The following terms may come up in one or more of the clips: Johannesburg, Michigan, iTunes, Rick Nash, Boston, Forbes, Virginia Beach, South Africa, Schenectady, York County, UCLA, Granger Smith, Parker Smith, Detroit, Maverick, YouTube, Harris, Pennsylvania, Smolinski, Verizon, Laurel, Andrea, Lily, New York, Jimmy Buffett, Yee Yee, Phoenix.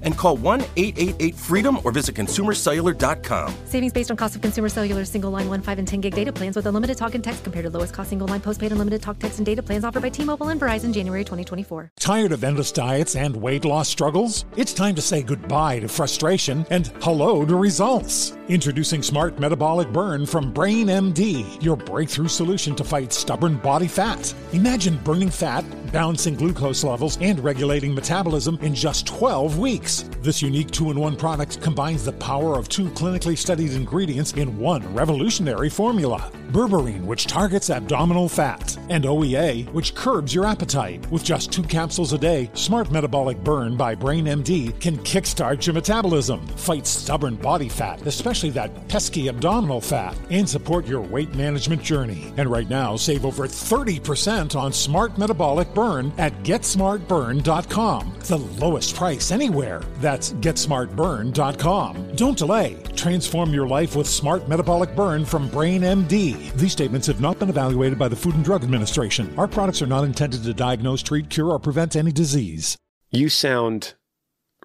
and call 1-888-FREEDOM or visit ConsumerCellular.com. Savings based on cost of Consumer Cellular's single line 1, 5, and 10 gig data plans with unlimited talk and text compared to lowest cost single line postpaid unlimited talk, text, and data plans offered by T-Mobile and Verizon January 2024. Tired of endless diets and weight loss struggles? It's time to say goodbye to frustration and hello to results. Introducing Smart Metabolic Burn from BrainMD, your breakthrough solution to fight stubborn body fat. Imagine burning fat, balancing glucose levels, and regulating metabolism in just 12 weeks. This unique two-in-one product combines the power of two clinically studied ingredients in one revolutionary formula. Berberine, which targets abdominal fat, and OEA, which curbs your appetite. With just 2 capsules a day, Smart Metabolic Burn by BrainMD can kickstart your metabolism, fight stubborn body fat, especially that pesky abdominal fat, and support your weight management journey. And right now, save over 30% on Smart Metabolic Burn at GetSmartBurn.com. The lowest price anywhere. That's GetSmartBurn.com. Don't delay. Transform your life with Smart Metabolic Burn from BrainMD. These statements have not been evaluated by the Food and Drug Administration. Our products are not intended to diagnose, treat, cure, or prevent any disease. You sound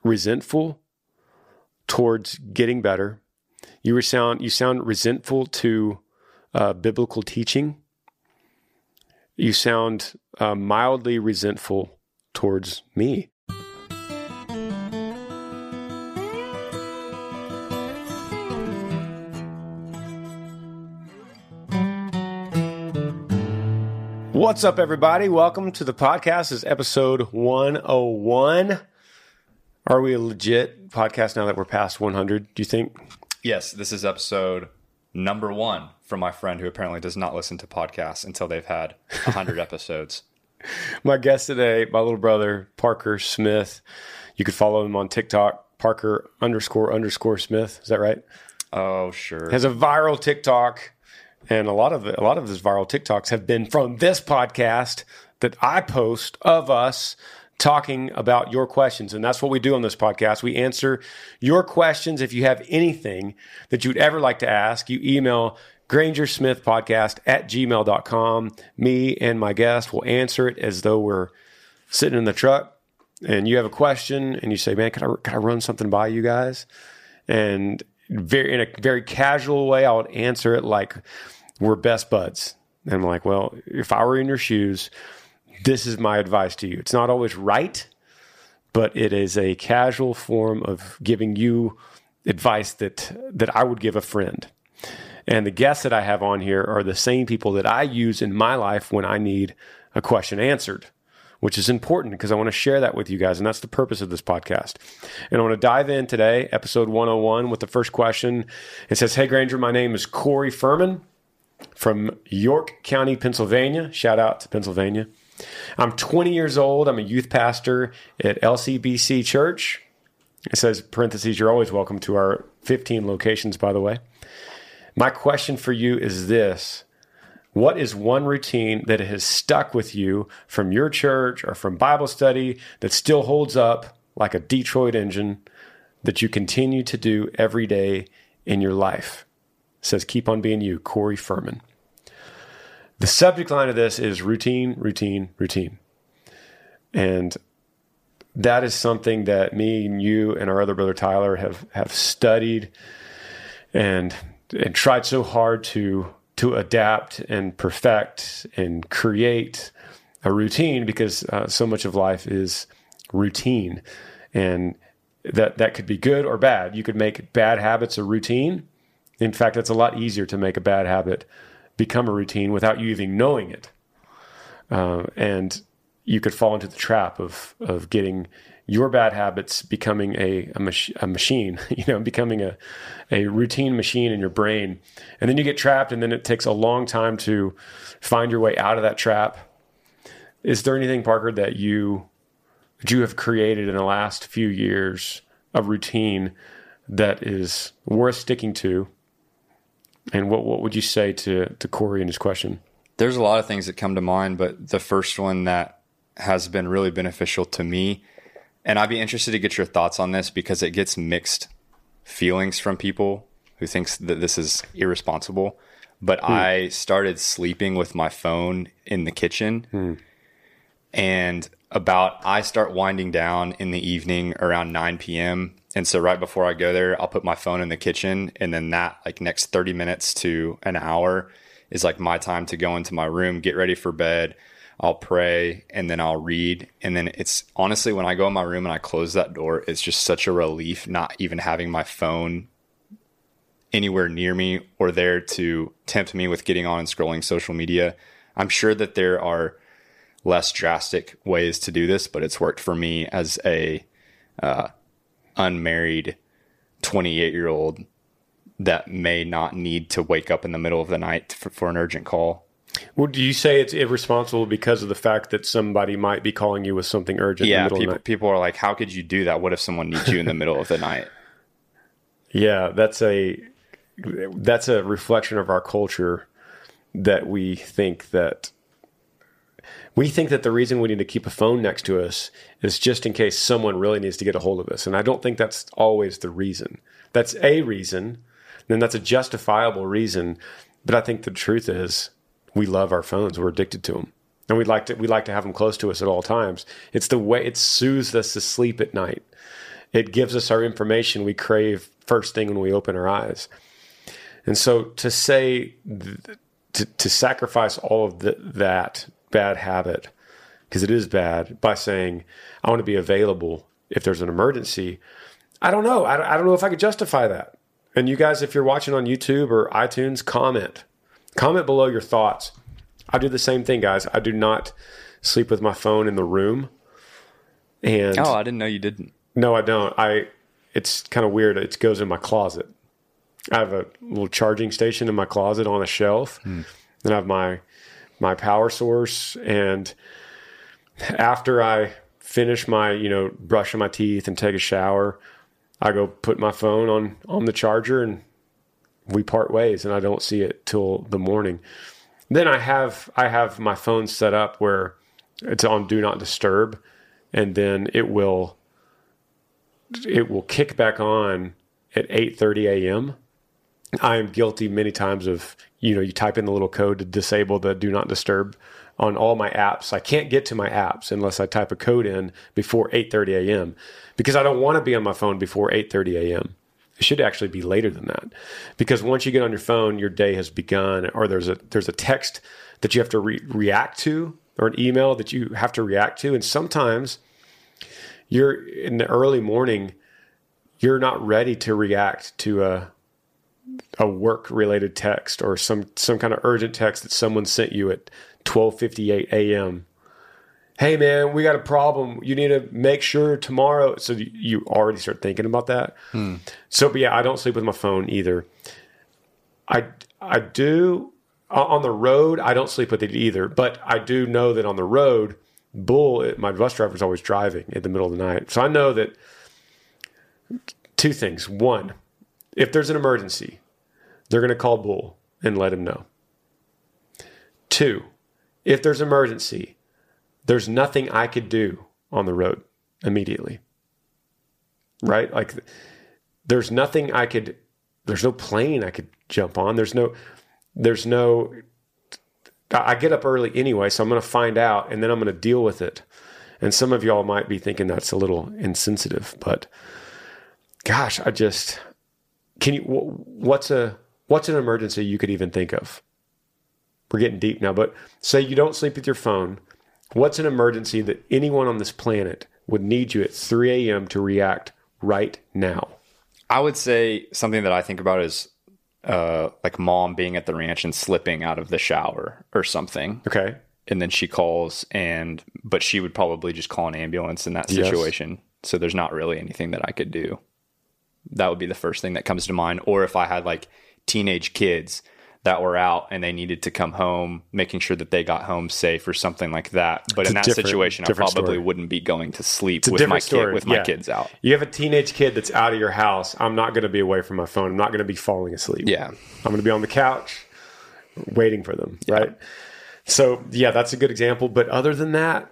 resentful towards getting better. You sound resentful to biblical teaching. You sound mildly resentful towards me. What's up, everybody? Welcome to the podcast. This is episode 101. Are we a legit podcast now that we're past 100, do you think? Yes, this is episode number 1 from my friend who apparently does not listen to podcasts until they've had 100 episodes. My guest today, my little brother, Parker Smith. You could follow him on TikTok, Parker__Smith. Is that right? Oh, sure. Has a viral TikTok. And a lot of these viral TikToks have been from this podcast that I post of us talking about your questions. And that's what we do on this podcast. We answer your questions. If you have anything that you'd ever like to ask, you email grangersmithpodcast@gmail.com. Me and my guest will answer it as though we're sitting in the truck and you have a question and you say, man, can I run something by you guys? And in a very casual way, I would answer it like we're best buds. And I'm like, well, if I were in your shoes, this is my advice to you. It's not always right, but it is a casual form of giving you advice that I would give a friend. And the guests that I have on here are the same people that I use in my life when I need a question answered, which is important because I want to share that with you guys. And that's the purpose of this podcast. And I want to dive in today, episode 101, with the first question. It says, hey, Granger, my name is Corey Furman from York County, Pennsylvania. Shout out to Pennsylvania. I'm 20 years old. I'm a youth pastor at LCBC Church. It says, parentheses, you're always welcome to our 15 locations, by the way. My question for you is this. What is one routine that has stuck with you from your church or from Bible study that still holds up like a Detroit engine that you continue to do every day in your life? It says, keep on being you, Corey Furman. The subject line of this is routine, routine, routine. And that is something that me and you and our other brother Tyler have studied and tried so hard to adapt and perfect and create a routine because so much of life is routine. And that could be good or bad. You could make bad habits a routine. In fact, it's a lot easier to make a bad habit become a routine without you even knowing it. And you could fall into the trap of getting your bad habits becoming a machine, you know, becoming a routine machine in your brain. And then you get trapped, and then it takes a long time to find your way out of that trap. Is there anything, Parker, that you have created in the last few years, a routine that is worth sticking to? And what would you say to Corey in his question? There's a lot of things that come to mind, but the first one that has been really beneficial to me, and I'd be interested to get your thoughts on this because it gets mixed feelings from people who thinks that this is irresponsible, but I started sleeping with my phone in the kitchen. And I start winding down in the evening around 9 p.m. And so right before I go there, I'll put my phone in the kitchen. And then that next 30 minutes to an hour is my time to go into my room, get ready for bed. I'll pray, and then I'll read. And then it's honestly, when I go in my room and I close that door, it's just such a relief not even having my phone anywhere near me or there to tempt me with getting on and scrolling social media. I'm sure that there are less drastic ways to do this, but it's worked for me as a unmarried 28-year-old that may not need to wake up in the middle of the night for an urgent call. Well, do you say it's irresponsible because of the fact that somebody might be calling you with something urgent in the middle of the night? People are like, how could you do that? What if someone needs you in the middle of the night? Yeah, that's a reflection of our culture that we think that the reason we need to keep a phone next to us is just in case someone really needs to get a hold of us. And I don't think that's always the reason. That's a reason, and that's a justifiable reason. But I think the truth is we love our phones. We're addicted to them. And we like to have them close to us at all times. It's the way it soothes us to sleep at night. It gives us our information we crave first thing when we open our eyes. And so to say, to sacrifice all of that bad habit, because it is bad, by saying, I want to be available if there's an emergency. I don't know. I don't know if I could justify that. And you guys, if you're watching on YouTube or iTunes, comment below your thoughts. I do the same thing, guys. I do not sleep with my phone in the room. And oh, I didn't know you didn't. No, I don't. It's kind of weird. It goes in my closet. I have a little charging station in my closet on a shelf. And I have my power source. And after I finish my, brushing my teeth and take a shower, I go put my phone on the charger, and we part ways, and I don't see it till the morning. Then I have my phone set up where it's on do not disturb, and then it will kick back on at 8:30 a.m. I am guilty many times of, you type in the little code to disable the do not disturb on all my apps. I can't get to my apps unless I type a code in before 8:30 a.m. because I don't want to be on my phone before 8:30 a.m. It should actually be later than that, because once you get on your phone, your day has begun, or there's a text that you have to react to, or an email that you have to react to. And sometimes you're in the early morning, you're not ready to react to a work related text or some kind of urgent text that someone sent you at 12:58 a.m. Hey man, we got a problem. You need to make sure tomorrow. So you already start thinking about that. But yeah, I don't sleep with my phone either. I do on the road. I don't sleep with it either, but I do know that on the road, my bus driver is always driving in the middle of the night. So I know that two things. One, if there's an emergency, they're going to call Bull and let him know. Two, if there's an emergency, there's nothing I could do on the road immediately, right? There's nothing I could, there's no plane I could jump on. There's no, I get up early anyway, so I'm going to find out, and then I'm going to deal with it. And some of y'all might be thinking that's a little insensitive, but gosh, what's an emergency you could even think of? We're getting deep now, but say you don't sleep with your phone. What's an emergency that anyone on this planet would need you at 3 a.m. to react right now? I would say something that I think about is like mom being at the ranch and slipping out of the shower or something. Okay. and then she calls, but she would probably just call an ambulance in that situation. Yes. So there's not really anything that I could do. That would be the first thing that comes to mind. Or if I had like teenage kids that were out and they needed to come home, making sure that they got home safe or something like that. But in that situation, I probably wouldn't be going to sleep with my kids out. You have a teenage kid that's out of your house. I'm not going to be away from my phone. I'm not going to be falling asleep. Yeah. I'm going to be on the couch waiting for them. Yeah. Right. So yeah, that's a good example. But other than that,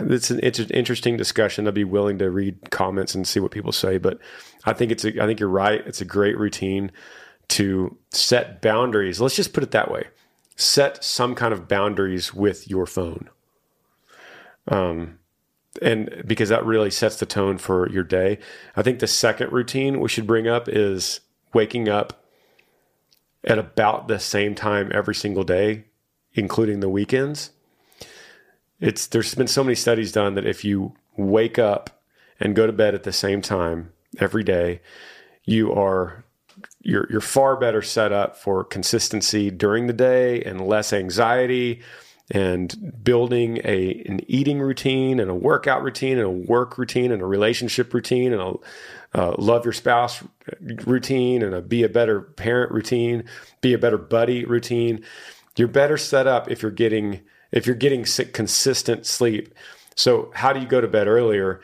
it's an interesting discussion. I'd be willing to read comments and see what people say, but I think you're right. It's a great routine to set boundaries. Let's just put it that way. Set some kind of boundaries with your phone. And because that really sets the tone for your day. I think the second routine we should bring up is waking up at about the same time every single day, including the weekends. There's been so many studies done that if you wake up and go to bed at the same time every day, you're far better set up for consistency during the day and less anxiety, and building an eating routine and a workout routine and a work routine and a relationship routine and a love your spouse routine and a be a better parent routine, be a better buddy routine. You're better set up if you're getting consistent sleep. So how do you go to bed earlier?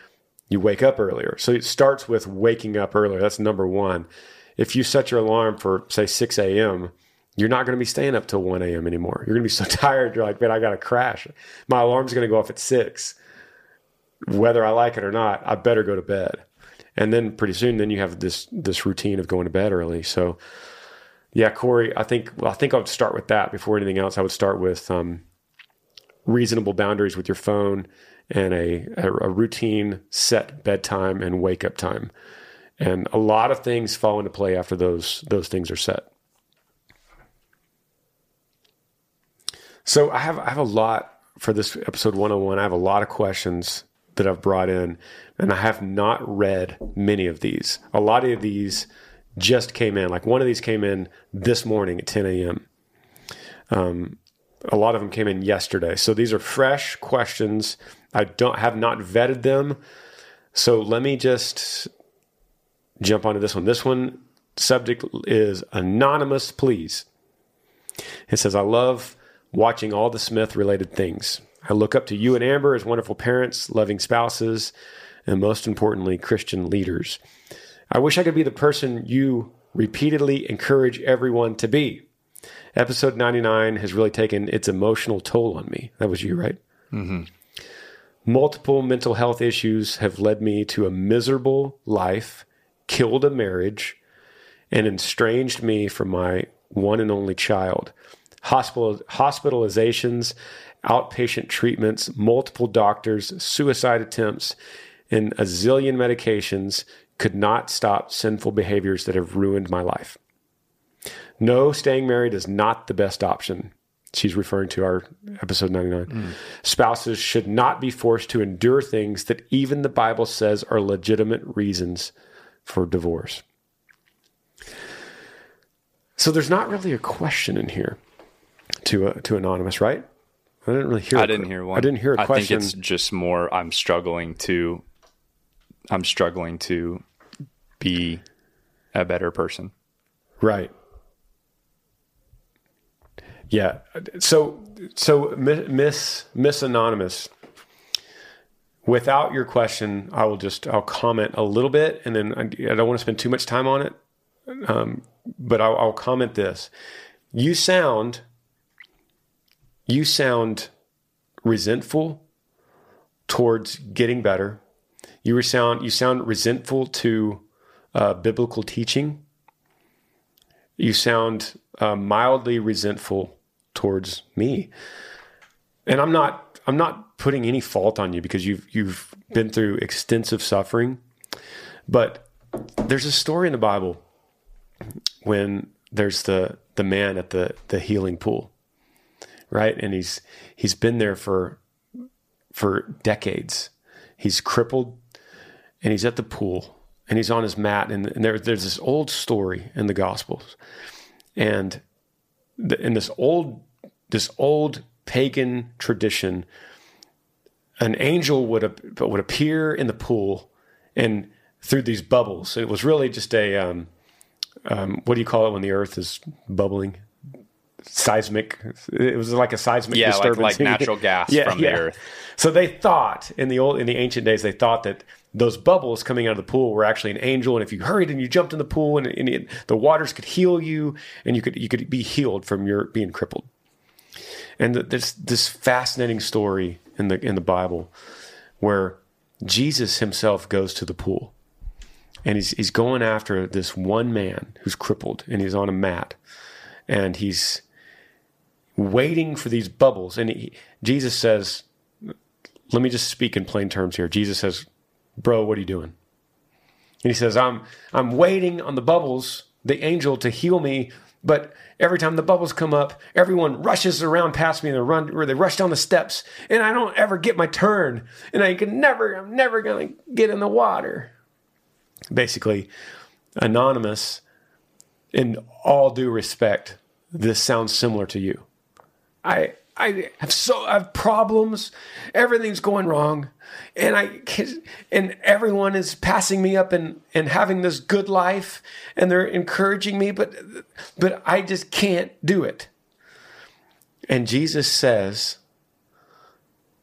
You wake up earlier. So it starts with waking up earlier. That's number one. If you set your alarm for, say, 6 a.m., you're not going to be staying up till 1 a.m. anymore. You're going to be so tired. You're like, man, I got to crash. My alarm's going to go off at 6. Whether I like it or not, I better go to bed. And then pretty soon, then you have this routine of going to bed early. So, yeah, Corey, I think I would start with that before anything else. I would start with reasonable boundaries with your phone and a routine set bedtime and wake-up time. And a lot of things fall into play after those things are set. So I have a lot for this episode 101. I have a lot of questions that I've brought in, and I have not read many of these. A lot of these just came in. Like one of these came in this morning at 10 a.m. A lot of them came in yesterday. So these are fresh questions. I have not vetted them. So let me just jump onto this one. This one subject is anonymous, please. It says, I love watching all the Smith related things. I look up to you and Amber as wonderful parents, loving spouses, and most importantly, Christian leaders. I wish I could be the person you repeatedly encourage everyone to be. Episode 99 has really taken its emotional toll on me. That was you, right? Mm-hmm. Multiple mental health issues have led me to a miserable life, killed a marriage, and estranged me from my one and only child. Hospitalizations, outpatient treatments, multiple doctors, suicide attempts, and a zillion medications could not stop sinful behaviors that have ruined my life. No, staying married is not the best option. She's referring to our episode 99. Mm. Spouses should not be forced to endure things that even the Bible says are legitimate reasons for divorce. So there's not really a question in here to anonymous, right? I didn't really hear. I didn't hear a question. I think it's just more. I'm struggling to be a better person. Right. Yeah. So Miss Anonymous, without your question, I'll comment a little bit, and then I don't want to spend too much time on it, but I'll comment this. You sound resentful towards getting better. You sound resentful to biblical teaching. You sound mildly resentful towards me, and I'm not putting any fault on you because you've been through extensive suffering, but there's a story in the Bible when there's the man at the healing pool, right? And he's been there for decades. He's crippled and he's at the pool and he's on his mat, and there's this old story in the Gospels, and in this old this old pagan tradition, an angel would appear in the pool and through these bubbles. It was really just a, what do you call it when the earth is bubbling? Seismic. It was like a seismic disturbance. Like natural gas from the earth. So they thought in the ancient days, they thought that those bubbles coming out of the pool were actually an angel. And if you hurried and you jumped in the pool and the waters could heal you and you could be healed from your being crippled. And this fascinating story in the Bible where Jesus himself goes to the pool and he's going after this one man who's crippled and he's on a mat and he's waiting for these bubbles. And Jesus says, let me just speak in plain terms here. Jesus says, bro, what are you doing? And he says, I'm waiting on the bubbles, the angel to heal me. But every time the bubbles come up, everyone rushes around past me and they rush down the steps and I don't ever get my turn and I'm never going to get in the water. Basically, anonymous, in all due respect, this sounds similar to you. I have problems. Everything's going wrong. And everyone is passing me up and having this good life and they're encouraging me, but I just can't do it. And Jesus says,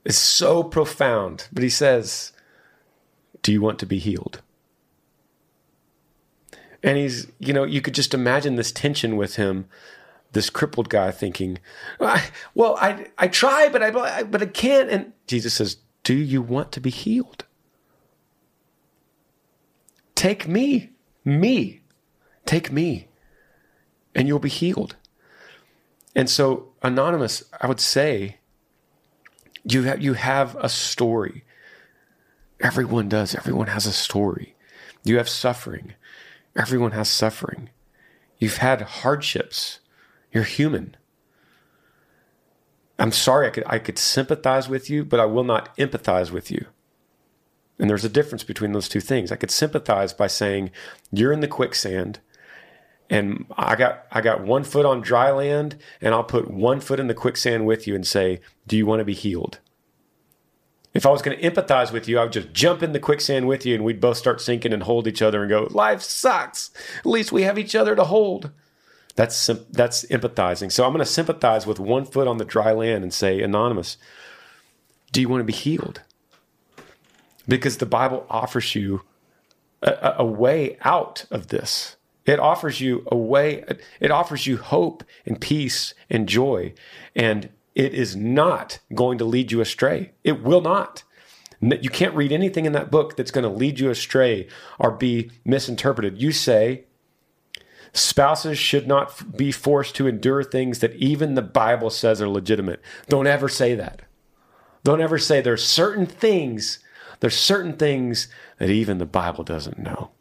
it's so profound, but he says, do you want to be healed? And he's, you could just imagine this tension with him. This crippled guy thinking, well, I try, but I can't. And Jesus says, do you want to be healed? Take me, take me, and you'll be healed. And so, anonymous, I would say you have a story. Everyone does. Everyone has a story. You have suffering. Everyone has suffering. You've had hardships. You're human. I'm sorry, I could sympathize with you, but I will not empathize with you. And there's a difference between those two things. I could sympathize by saying, you're in the quicksand, and I got one foot on dry land, and I'll put one foot in the quicksand with you and say, do you want to be healed? If I was going to empathize with you, I would just jump in the quicksand with you, and we'd both start sinking and hold each other and go, life sucks. At least we have each other to hold. That's empathizing. So I'm going to sympathize with one foot on the dry land and say, anonymous, do you want to be healed? Because the Bible offers you a way out of this. It offers you a way. It offers you hope and peace and joy. And it is not going to lead you astray. It will not. You can't read anything in that book that's going to lead you astray or be misinterpreted. You say, spouses should not be forced to endure things that even the Bible says are legitimate. Don't ever say that. Don't ever say there's certain things that even the Bible doesn't know.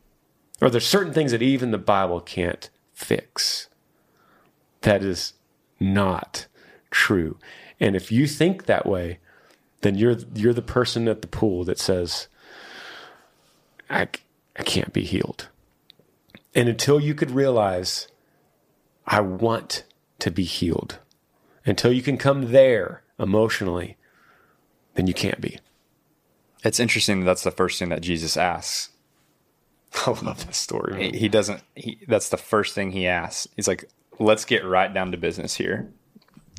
Or there's certain things that even the Bible can't fix. That is not true. And if you think that way, then you're the person at the pool that says, I can't be healed. And until you could realize, I want to be healed, until you can come there emotionally, then you can't be. It's interesting that that's the first thing that Jesus asks. I love that story. Man. That's the first thing he asks. He's like, let's get right down to business here.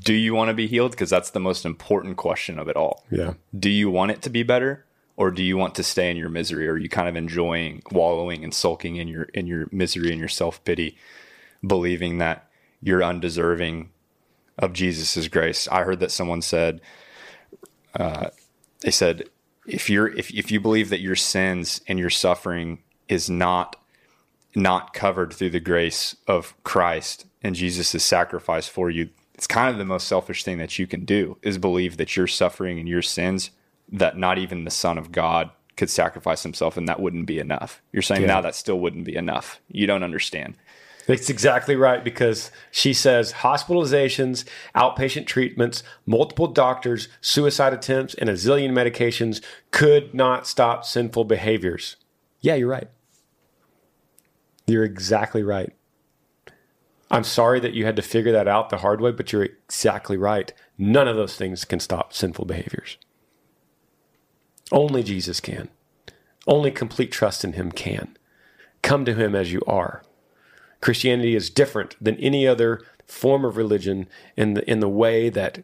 Do you want to be healed? Because that's the most important question of it all. Yeah. Do you want it to be better? Or do you want to stay in your misery? Or are you kind of enjoying, wallowing and sulking in your misery and your self-pity, believing that you're undeserving of Jesus's grace? I heard that someone said, they said, if you believe that your sins and your suffering is not covered through the grace of Christ and Jesus's sacrifice for you, it's kind of the most selfish thing that you can do is believe that your suffering and your sins that not even the Son of God could sacrifice himself, and that wouldn't be enough. You're saying, now that still wouldn't be enough. You don't understand. That's exactly right, because she says hospitalizations, outpatient treatments, multiple doctors, suicide attempts, and a zillion medications could not stop sinful behaviors. Yeah, you're right. You're exactly right. I'm sorry that you had to figure that out the hard way, but you're exactly right. None of those things can stop sinful behaviors. Only Jesus can. Only complete trust in him can. Come to him as you are. Christianity is different than any other form of religion in the way that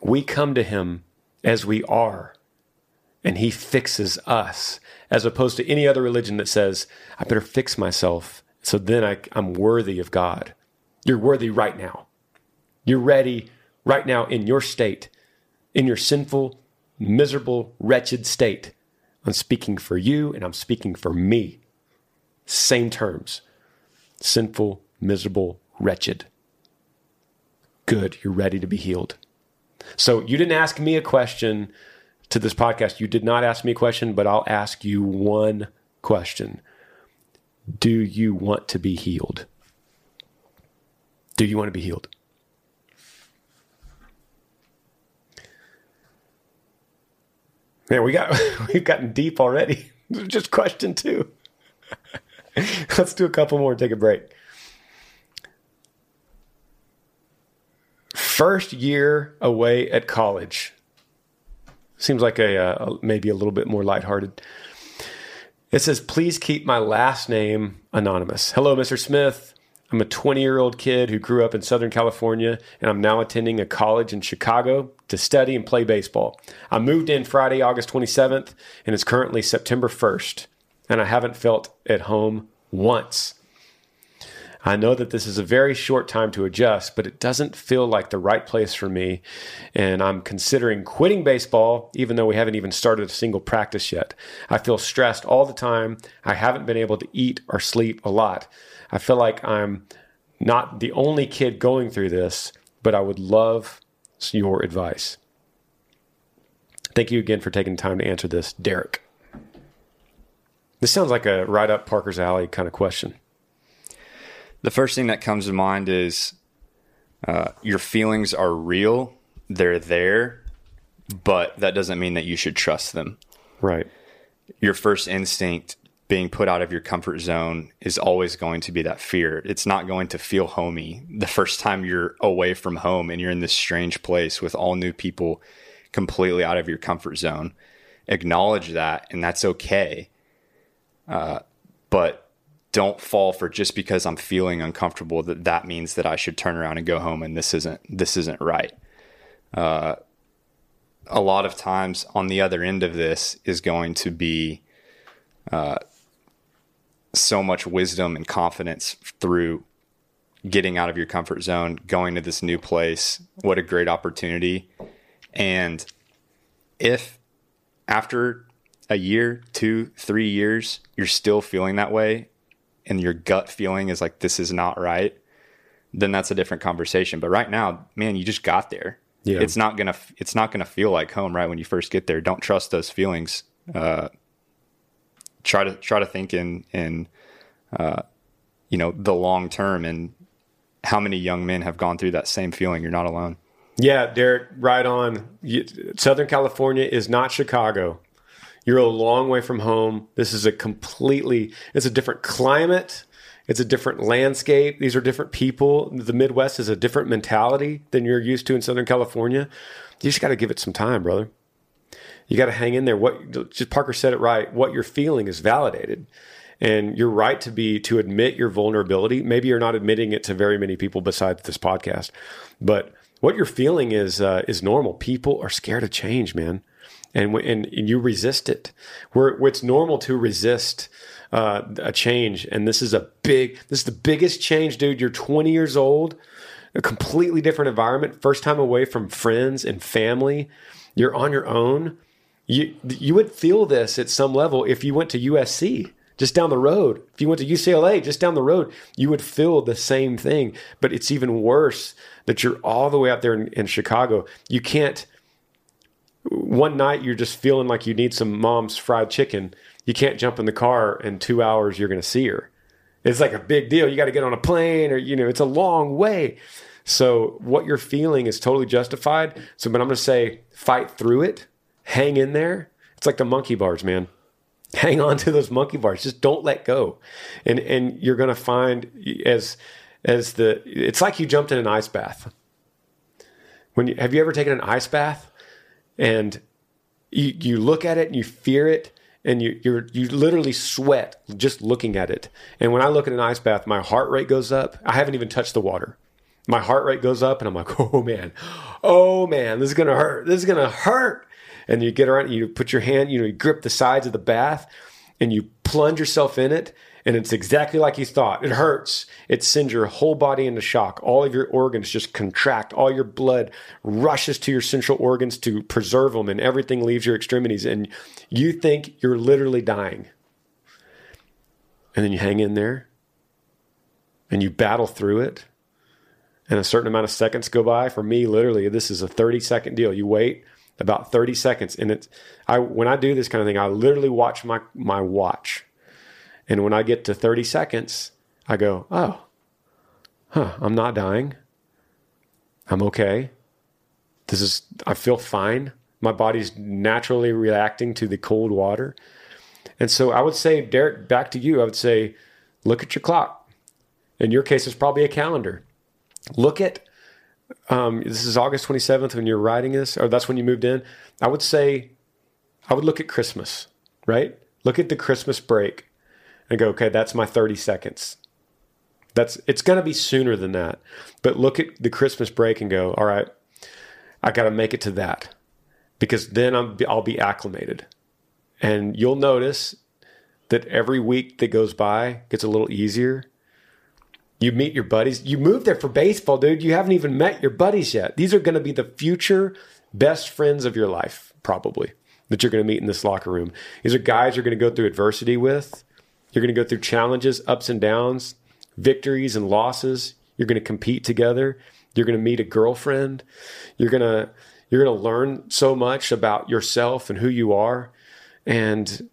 we come to him as we are, and he fixes us, as opposed to any other religion that says, I better fix myself so then I'm worthy of God. You're worthy right now. You're ready right now in your state, in your sinful, miserable, wretched state. I'm speaking for you and I'm speaking for me. Same terms. Sinful, miserable, wretched. Good. You're ready to be healed. So you didn't ask me a question to this podcast. You did not ask me a question, but I'll ask you one question. Do you want to be healed? Do you want to be healed? Man, we've gotten deep already. Just question two. Let's do a couple more and take a break. First year away at college. Seems like maybe a little bit more lighthearted. It says, please keep my last name anonymous. Hello, Mr. Smith. I'm a 20-year-old kid who grew up in Southern California, and I'm now attending a college in Chicago to study and play baseball. I moved in Friday, August 27th, and it's currently September 1st, and I haven't felt at home once. I know that this is a very short time to adjust, but it doesn't feel like the right place for me, and I'm considering quitting baseball, even though we haven't even started a single practice yet. I feel stressed all the time. I haven't been able to eat or sleep a lot. I feel like I'm not the only kid going through this, but I would love your advice. Thank you again for taking the time to answer this, Derek. This sounds like a right up Parker's alley kind of question. The first thing that comes to mind is your feelings are real. They're there, but that doesn't mean that you should trust them. Right. Your first instinct being put out of your comfort zone is always going to be that fear. It's not going to feel homey. The first time you're away from home and you're in this strange place with all new people completely out of your comfort zone, acknowledge that, and that's okay. But don't fall for just because I'm feeling uncomfortable that means that I should turn around and go home and this isn't right. A lot of times on the other end of this is going to be so much wisdom and confidence through getting out of your comfort zone, going to this new place. What a great opportunity. And if after a year, 2, 3 years, you're still feeling that way, and your gut feeling is like, this is not right, then that's a different conversation. But right now, man, you just got there. Yeah. It's not gonna feel like home right when you first get there. Don't trust those feelings. Try to think in the long term, and how many young men have gone through that same feeling. You're not alone. Yeah, Derek, right on. Southern California is not Chicago. You're a long way from home. This is it's a different climate. It's a different landscape. These are different people. The Midwest is a different mentality than you're used to in Southern California. You just got to give it some time, brother. You got to hang in there. Parker said it right. What you're feeling is validated. And you're right to admit your vulnerability. Maybe you're not admitting it to very many people besides this podcast, but what you're feeling is normal. People are scared of change, man. And you resist it. It's normal to resist a change, and this is the biggest change, dude. You're 20 years old, a completely different environment, first time away from friends and family. You're on your own. You would feel this at some level if you went to USC just down the road. If you went to UCLA just down the road, you would feel the same thing. But it's even worse that you're all the way out there in Chicago. You can't. One night you're just feeling like you need some mom's fried chicken. You can't jump in the car, and 2 hours you're going to see her. It's like a big deal. You got to get on a plane, or, it's a long way. So what you're feeling is totally justified. But I'm going to say, fight through it. Hang in there. It's like the monkey bars, man. Hang on to those monkey bars. Just don't let go. And you're going to find, as as the, it's like you jumped in an ice bath. When you, have you ever taken an ice bath and you look at it and you fear it and you literally sweat just looking at it. And when I look at an ice bath, my heart rate goes up. I haven't even touched the water. My heart rate goes up and I'm like, oh man, this is going to hurt. This is going to hurt. And you get around and you put your hand, you grip the sides of the bath and you plunge yourself in it. And it's exactly like you thought. It hurts. It sends your whole body into shock. All of your organs just contract. All your blood rushes to your central organs to preserve them, and everything leaves your extremities. And you think you're literally dying. And then you hang in there, and you battle through it. And a certain amount of seconds go by. For me, literally, this is a 30-second deal. You wait about 30 seconds. And when I do this kind of thing, I literally watch my watch. And when I get to 30 seconds, I go, I'm not dying. I'm okay. I feel fine. My body's naturally reacting to the cold water. And so I would say, Derek, back to you, I would say, look at your clock. In your case, it's probably a calendar. Look at, this is August 27th when you're writing this, or that's when you moved in. I would look at Christmas, right? Look at the Christmas break. I go, okay, that's my 30 seconds. It's going to be sooner than that. But look at the Christmas break and go, all right, I got to make it to that, because then I'll be acclimated. And you'll notice that every week that goes by gets a little easier. You meet your buddies. You moved there for baseball, dude. You haven't even met your buddies yet. These are going to be the future best friends of your life, probably, that you're going to meet in this locker room. These are guys you're going to go through adversity with. You're going to go through challenges, ups and downs, victories and losses. You're going to compete together. You're going to meet a girlfriend. You're going to learn so much about yourself and who you are. And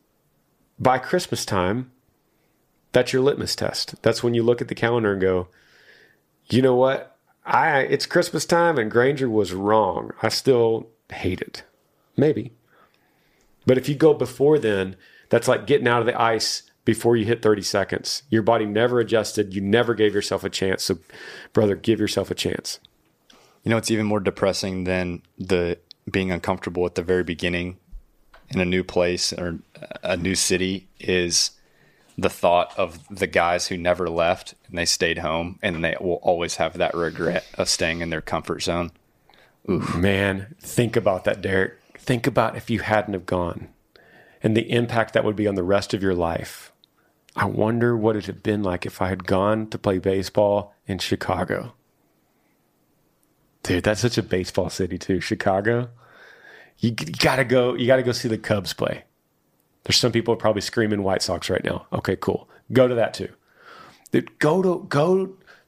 by Christmas time, that's your litmus test. That's when you look at the calendar and go, you know what? It's Christmas time and Granger was wrong. I still hate it. Maybe. But if you go before then, that's like getting out of the ice before you hit 30 seconds. Your body never adjusted. You never gave yourself a chance. So, brother, give yourself a chance. You know, it's even more depressing than the being uncomfortable at the very beginning in a new place or a new city is the thought of the guys who never left and they stayed home, and they will always have that regret of staying in their comfort zone. Oof. Man, think about that, Derek. Think about if you hadn't have gone and the impact that would be on the rest of your life. I wonder what it'd have been like if I had gone to play baseball in Chicago. Dude, that's such a baseball city too, Chicago. You gotta go see the Cubs play. There's some people probably screaming White Sox right now. Okay, cool. Go to that too. Dude, go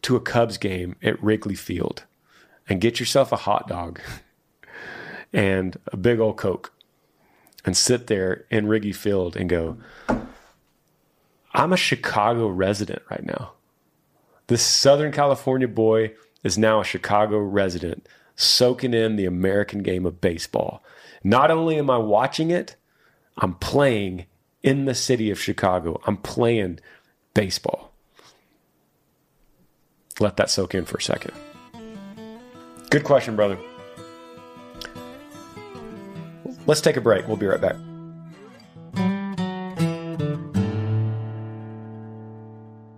to a Cubs game at Wrigley Field and get yourself a hot dog and a big old Coke and sit there in Wrigley Field and go, I'm a Chicago resident right now. This Southern California boy is now a Chicago resident, soaking in the American game of baseball. Not only am I watching it, I'm playing in the city of Chicago. I'm playing baseball. Let that soak in for a second. Good question, brother. Let's take a break. We'll be right back.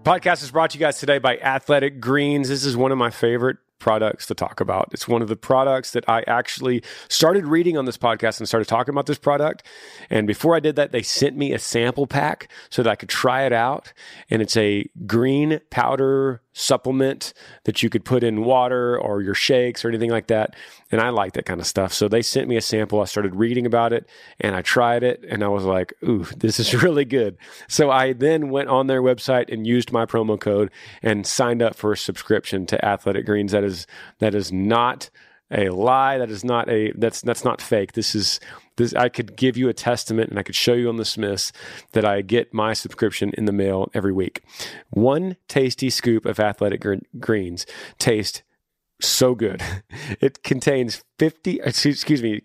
Podcast is brought to you guys today by Athletic Greens. This is one of my favorite products to talk about. It's one of the products that I actually started reading on this podcast and started talking about this product. And before I did that, they sent me a sample pack so that I could try it out. And it's a green powder supplement that you could put in water or your shakes or anything like that. And I like that kind of stuff. So they sent me a sample. I started reading about it and I tried it and I was like, ooh, this is really good. So I then went on their website and used my promo code and signed up for a subscription to Athletic Greens. That is not a lie. That is not that's not fake. This, I could give you a testament and I could show you on the Smiths that I get my subscription in the mail every week. One tasty scoop of Athletic Greens tastes so good. It contains 75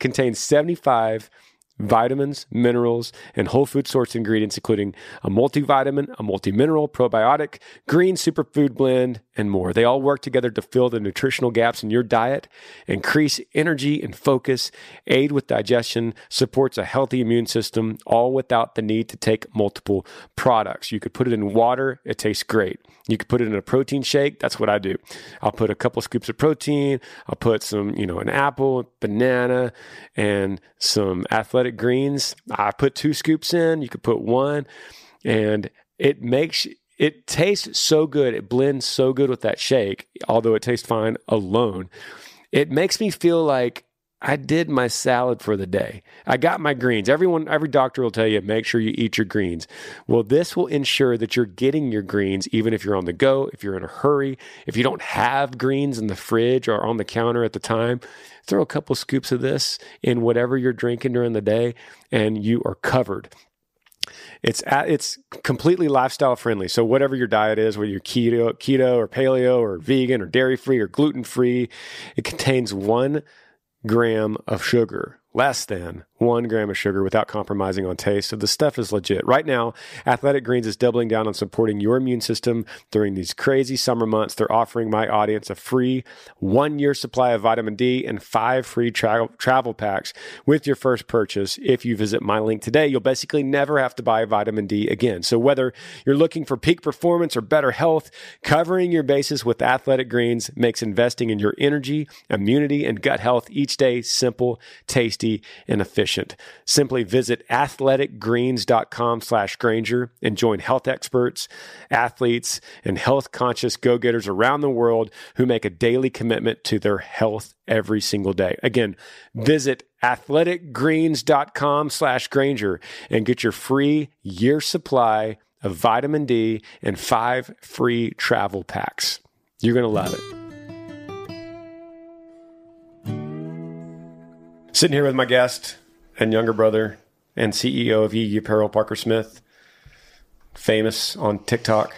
vitamins, minerals, and whole food source ingredients, including a multivitamin, a multimineral, probiotic, green superfood blend, and more. They all work together to fill the nutritional gaps in your diet, increase energy and focus, aid with digestion, supports a healthy immune system, all without the need to take multiple products. You could put it in water. It tastes great. You could put it in a protein shake. That's what I do. I'll put a couple scoops of protein. I'll put some, an apple, banana, and some Athletic Greens. I put 2 scoops in. You could put 1, and it tastes so good. It blends so good with that shake, although it tastes fine alone. It makes me feel like I did my salad for the day. I got my greens. Every doctor will tell you, make sure you eat your greens. Well, this will ensure that you're getting your greens, even if you're on the go, if you're in a hurry, if you don't have greens in the fridge or on the counter at the time. Throw a couple scoops of this in whatever you're drinking during the day, and you are covered. It's completely lifestyle friendly. So whatever your diet is, whether you're keto or paleo or vegan or dairy free or gluten free, it contains 1 gram of sugar, less than 1 gram of sugar without compromising on taste. So the stuff is legit. Right now, Athletic Greens is doubling down on supporting your immune system during these crazy summer months. They're offering my audience a free 1-year supply of vitamin D and 5 free travel packs with your first purchase. If you visit my link today, you'll basically never have to buy vitamin D again. So whether you're looking for peak performance or better health, covering your bases with Athletic Greens makes investing in your energy, immunity, and gut health each day simple, tasty, and efficient. Simply visit athleticgreens.com/Granger and join health experts, athletes, and health-conscious go-getters around the world who make a daily commitment to their health every single day. Again, visit athleticgreens.com/Granger and get your free 1-year supply of vitamin D and 5 free travel packs. You're going to love it. Sitting here with my guest and younger brother and CEO of EE Apparel, Parker Smith, famous on TikTok.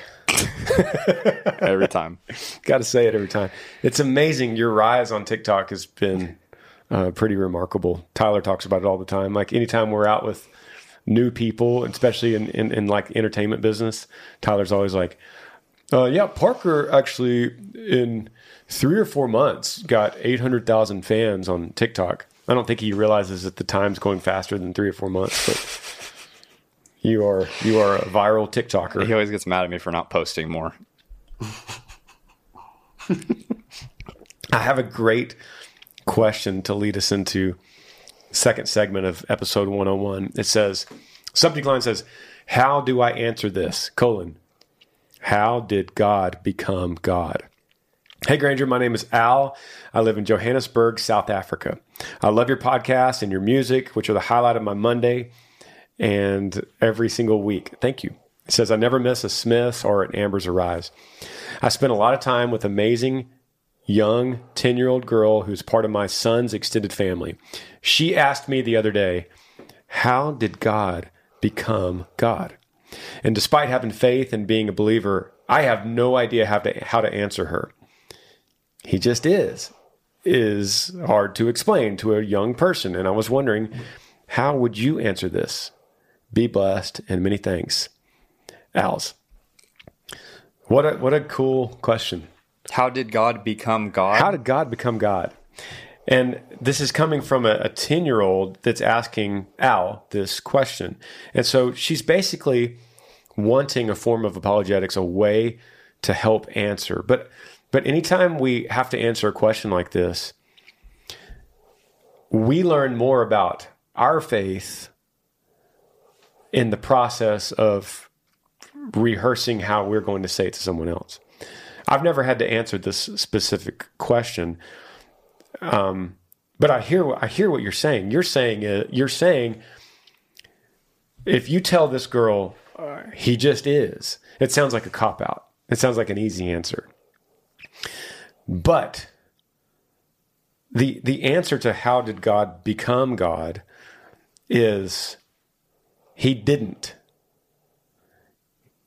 Every time. Got to say it every time. It's amazing. Your rise on TikTok has been pretty remarkable. Tyler talks about it all the time. Like anytime we're out with new people, especially in like entertainment business, Tyler's always like, Parker actually in 3 or 4 months got 800,000 fans on TikTok. I don't think he realizes that the time's going faster than 3 or 4 months, but you are a viral TikToker. He always gets mad at me for not posting more. I have a great question to lead us into second segment of episode 101. It says, subject line says, how do I answer this? How did God become God? Hey, Granger, my name is Al. I live in Johannesburg, South Africa. I love your podcast and your music, which are the highlight of my Monday and every single week. Thank you. It says, I never miss a Smith or an Amber's Arise. I spent a lot of time with amazing young 10-year-old girl who's part of my son's extended family. She asked me the other day, how did God become God? And despite having faith and being a believer, I have no idea how to answer her. He just is hard to explain to a young person. And I was wondering, how would you answer this? Be blessed and many thanks. Al's. What a cool question. How did God become God? How did God become God? And this is coming from a 10-year-old that's asking Al this question. And so she's basically wanting a form of apologetics, a way to help answer. But anytime we have to answer a question like this, we learn more about our faith in the process of rehearsing how we're going to say it to someone else. I've never had to answer this specific question, but I hear what you're saying. You're saying if you tell this girl he just is, it sounds like a cop out. It sounds like an easy answer. But the answer to how did God become God is he didn't.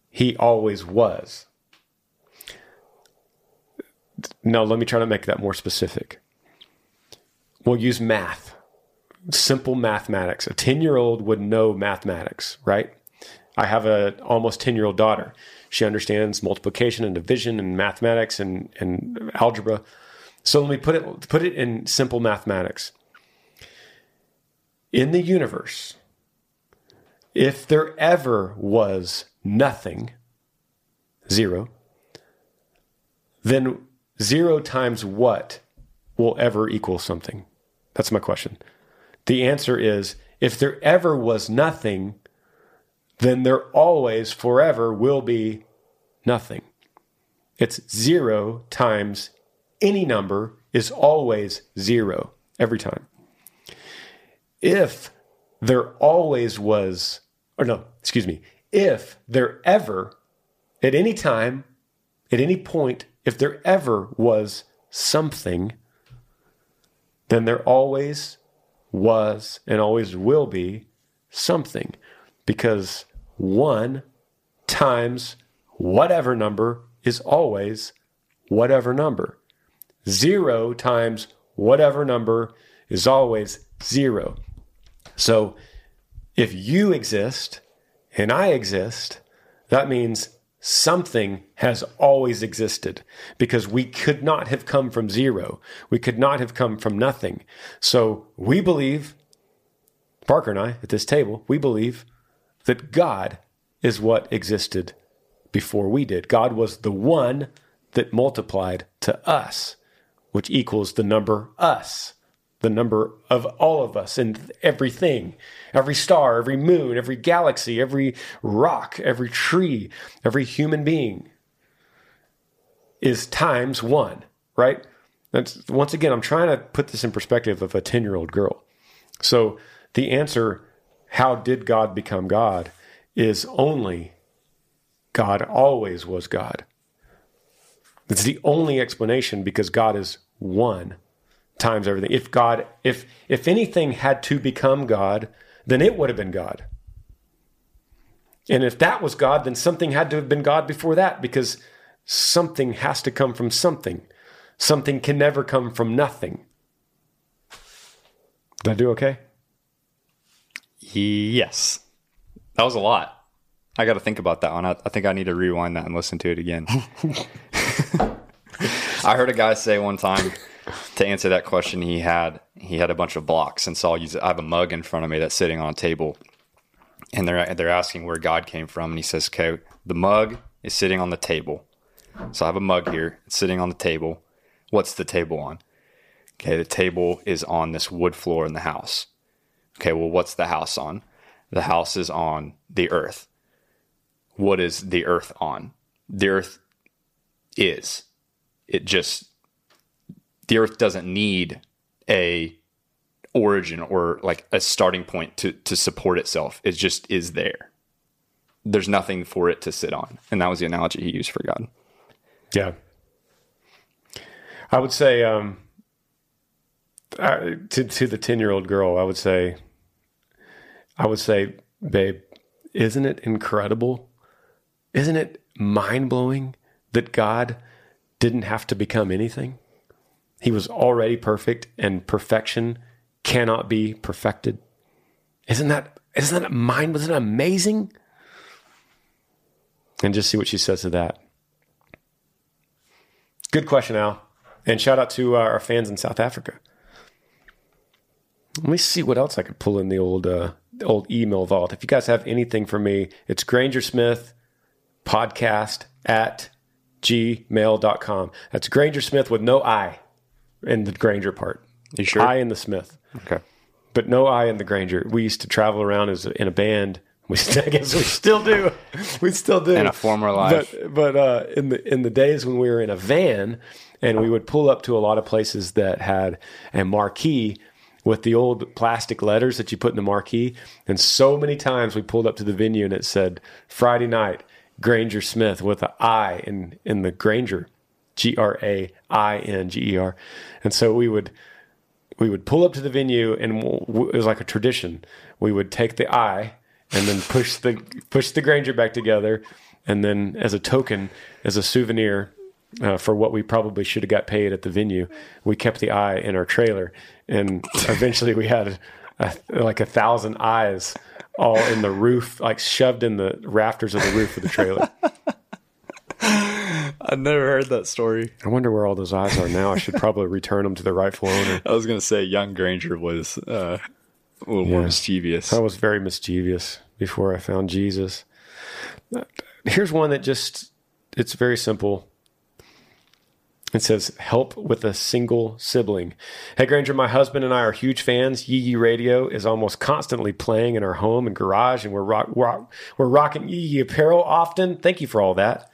He always was. No, let me try to make that more specific. We'll use math simple mathematics. A 10-year-old would know mathematics, right? I have an almost 10-year-old daughter. She understands multiplication and division and mathematics and algebra. So let me put it in simple mathematics. In the universe, if there ever was nothing, zero, then zero times what will ever equal something? That's my question. The answer is, if there ever was nothing, then there always, forever, will be nothing. It's zero times any number is always zero, every time. If there always was, or no, excuse me, if there ever, at any time, at any point, if there ever was something, then there always was and always will be something. Because one times whatever number is always whatever number. Zero times whatever number is always zero. So if you exist and I exist, that means something has always existed, because we could not have come from zero. We could not have come from nothing. So we believe, Parker and I at this table, we believe that God is what existed before we did. God was the one that multiplied to us, which equals the number us, the number of all of us and everything, every star, every moon, every galaxy, every rock, every tree, every human being is times one, right? That's, once again, I'm trying to put this in perspective of a 10-year-old girl. So the answer, how did God become God, is only God always was God. It's the only explanation, because God is one times everything. If God, if anything had to become God, then it would have been God. And if that was God, then something had to have been God before that, because something has to come from something. Something can never come from nothing. Did I do okay? Yes. That was a lot. I got to think about that one. I think I need to rewind that and listen to it again. I heard a guy say one time, to answer that question, he had a bunch of blocks, and so I have a mug in front of me that's sitting on a table, and they're asking where God came from, and he says, okay, the mug is sitting on the table. So I have a mug here, it's sitting on the table. What's the table on? Okay, the table is on this wood floor in the house. Okay, well, what's the house on? The house is on the earth. What is the earth on? The earth is. The earth doesn't need a origin or like a starting point to support itself. It just is there. There's nothing for it to sit on. And that was the analogy he used for God. Yeah. I would say, to the 10-year-old girl, I would say, babe, isn't it incredible? Isn't it mind-blowing that God didn't have to become anything? He was already perfect, and perfection cannot be perfected. Isn't that mind? Wasn't it amazing? And just see what she says to that. Good question, Al. And shout out to our fans in South Africa. Let me see what else I could pull in the old email vault. If you guys have anything for me, it's GrangerSmithPodcast@gmail.com. That's Granger Smith with no I in the Granger part. You sure? I in the Smith. Okay. But no I in the Granger. We used to travel around in a band. I guess we still do. We still do. In a former life. But in the days when we were in a van, and we would pull up to a lot of places that had a marquee with the old plastic letters that you put in the marquee. And so many times we pulled up to the venue and it said, Friday night, Granger Smith, with an I in the Granger, G-R-A-I-N-G-E-R. And so we would pull up to the venue, and it was like a tradition. We would take the I and then push the Granger back together. And then as a token, as a souvenir, for what we probably should have got paid at the venue, we kept the I in our trailer. And eventually we had like 1,000 eyes all in the roof, like shoved in the rafters of the roof of the trailer. I've never heard that story. I wonder where all those eyes are now. I should probably return them to the rightful owner. I was going to say young Granger was a little more mischievous. I was very mischievous before I found Jesus. Here's one that just, it's very simple. It says, help with a single sibling. Hey, Granger, my husband and I are huge fans. Yee Yee Radio is almost constantly playing in our home and garage, and we're rocking Yee Yee apparel often. Thank you for all that.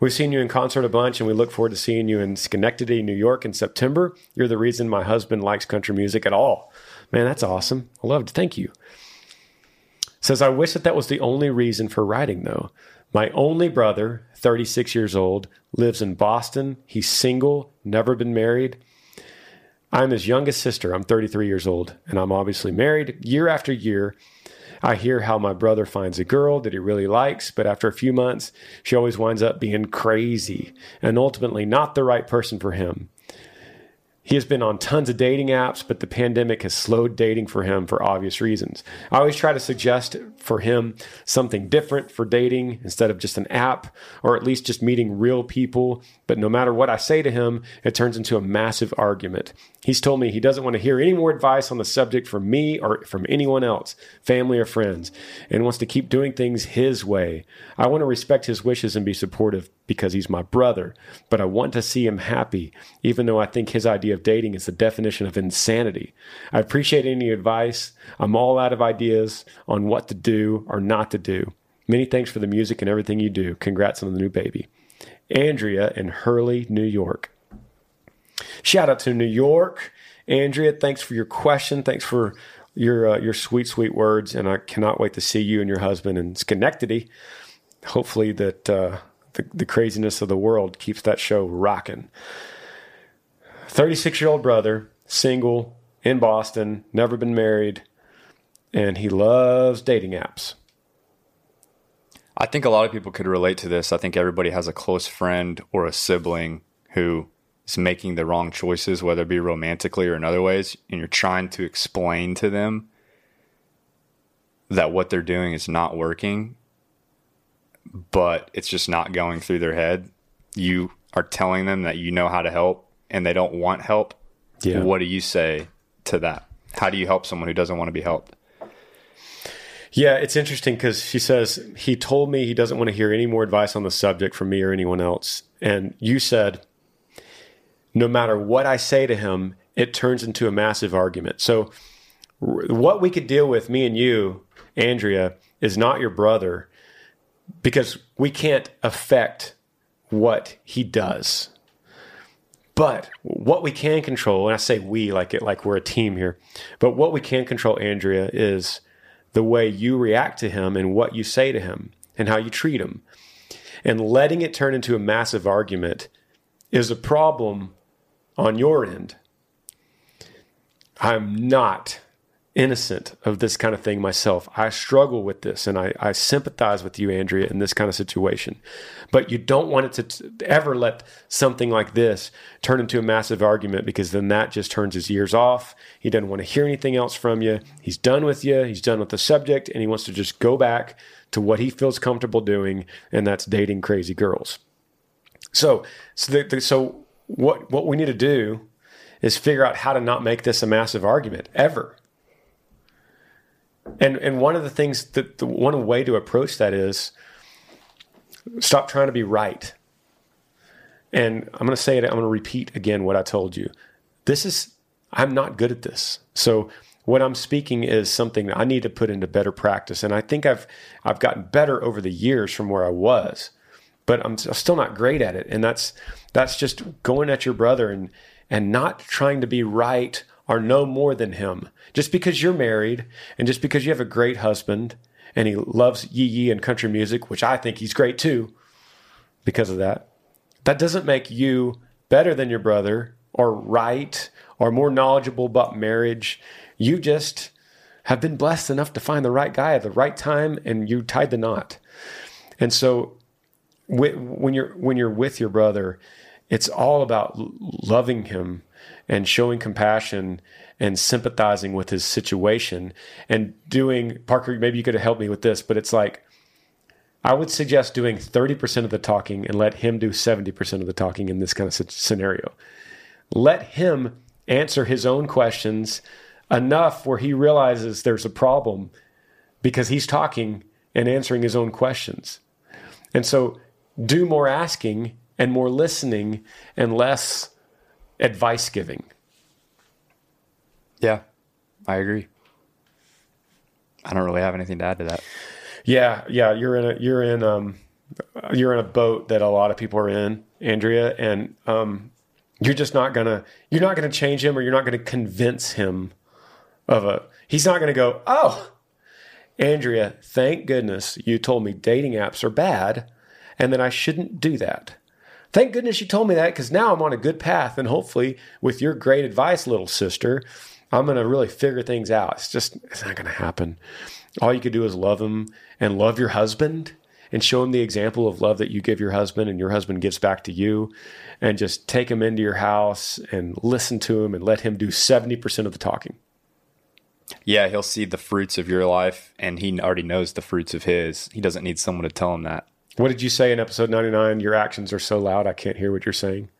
We've seen you in concert a bunch, and we look forward to seeing you in Schenectady, New York in September. You're the reason my husband likes country music at all. Man, that's awesome. I loved it. Thank you. It says, I wish that was the only reason for writing, though. My only brother, 36 years old, lives in Boston. He's single, never been married. I'm his youngest sister. I'm 33 years old, and I'm obviously married. Year after year, I hear how my brother finds a girl that he really likes, but after a few months, she always winds up being crazy and ultimately not the right person for him. He has been on tons of dating apps, but the pandemic has slowed dating for him for obvious reasons. I always try to suggest for him something different for dating instead of just an app, or at least just meeting real people. But no matter what I say to him, it turns into a massive argument. He's told me he doesn't want to hear any more advice on the subject from me or from anyone else, family or friends, and wants to keep doing things his way. I want to respect his wishes and be supportive because he's my brother, but I want to see him happy, even though I think his idea of dating is the definition of insanity. I appreciate any advice. I'm all out of ideas on what to do or not to do. Many thanks for the music and everything you do. Congrats on the new baby. Andrea in Hurley, New York. Shout out to New York. Andrea, thanks for your question. Thanks for your sweet, sweet words. And I cannot wait to see you and your husband in Schenectady. Hopefully that the craziness of the world keeps that show rocking. 36-year-old brother, single, in Boston, never been married, and he loves dating apps. I think a lot of people could relate to this. I think everybody has a close friend or a sibling who is making the wrong choices, whether it be romantically or in other ways, and you're trying to explain to them that what they're doing is not working, but it's just not going through their head. You are telling them that you know how to help, and they don't want help. Yeah. What do you say to that? How do you help someone who doesn't want to be helped? Yeah, it's interesting because she says, he told me he doesn't want to hear any more advice on the subject from me or anyone else. And you said, no matter what I say to him, it turns into a massive argument. So what we could deal with, me and you, Andrea, is not your brother, because we can't affect what he does. But what we can control, and I say we like we're a team here, but what we can control, Andrea, is the way you react to him and what you say to him and how you treat him. And letting it turn into a massive argument is a problem on your end. I'm not innocent of this kind of thing myself. I struggle with this, and I sympathize with you, Andrea, in this kind of situation. But you don't want it to ever let something like this turn into a massive argument, because then that just turns his ears off. He doesn't want to hear anything else from you. He's done with you. He's done with the subject, and he wants to just go back to what he feels comfortable doing, and that's dating crazy girls. So what we need to do is figure out how to not make this a massive argument ever. And one of the things that one way to approach that is stop trying to be right. And I'm going to say it. I'm going to repeat again what I told you. I'm not good at this. So what I'm speaking is something that I need to put into better practice. And I think I've gotten better over the years from where I was, but I'm still not great at it. And that's just going at your brother and not trying to be right or no more than him. Just because you're married and just because you have a great husband and he loves Yee Yee and country music, which I think he's great too because of that, that doesn't make you better than your brother or right or more knowledgeable about marriage. You just have been blessed enough to find the right guy at the right time, and you tied the knot. And so when you're with your brother, it's all about loving him and showing compassion and sympathizing with his situation and doing, Parker, maybe you could help me with this, but it's like, I would suggest doing 30% of the talking and let him do 70% of the talking in this kind of scenario. Let him answer his own questions enough where he realizes there's a problem because he's talking and answering his own questions. And so do more asking and more listening and less advice giving. Yeah, I agree. I don't really have anything to add to that. Yeah, you're in a boat that a lot of people are in, Andrea, and you're not gonna change him, or you're not gonna convince him of a. He's not gonna go, oh, Andrea, thank goodness you told me dating apps are bad, and that I shouldn't do that. Thank goodness you told me that, because now I'm on a good path, and hopefully with your great advice, little sister, I'm gonna really figure things out. It's not gonna happen. All you could do is love him and love your husband and show him the example of love that you give your husband and your husband gives back to you, and just take him into your house and listen to him and let him do 70% of the talking. Yeah, he'll see the fruits of your life, and he already knows the fruits of his. He doesn't need someone to tell him that. What did you say in episode 99? Your actions are so loud, I can't hear what you're saying.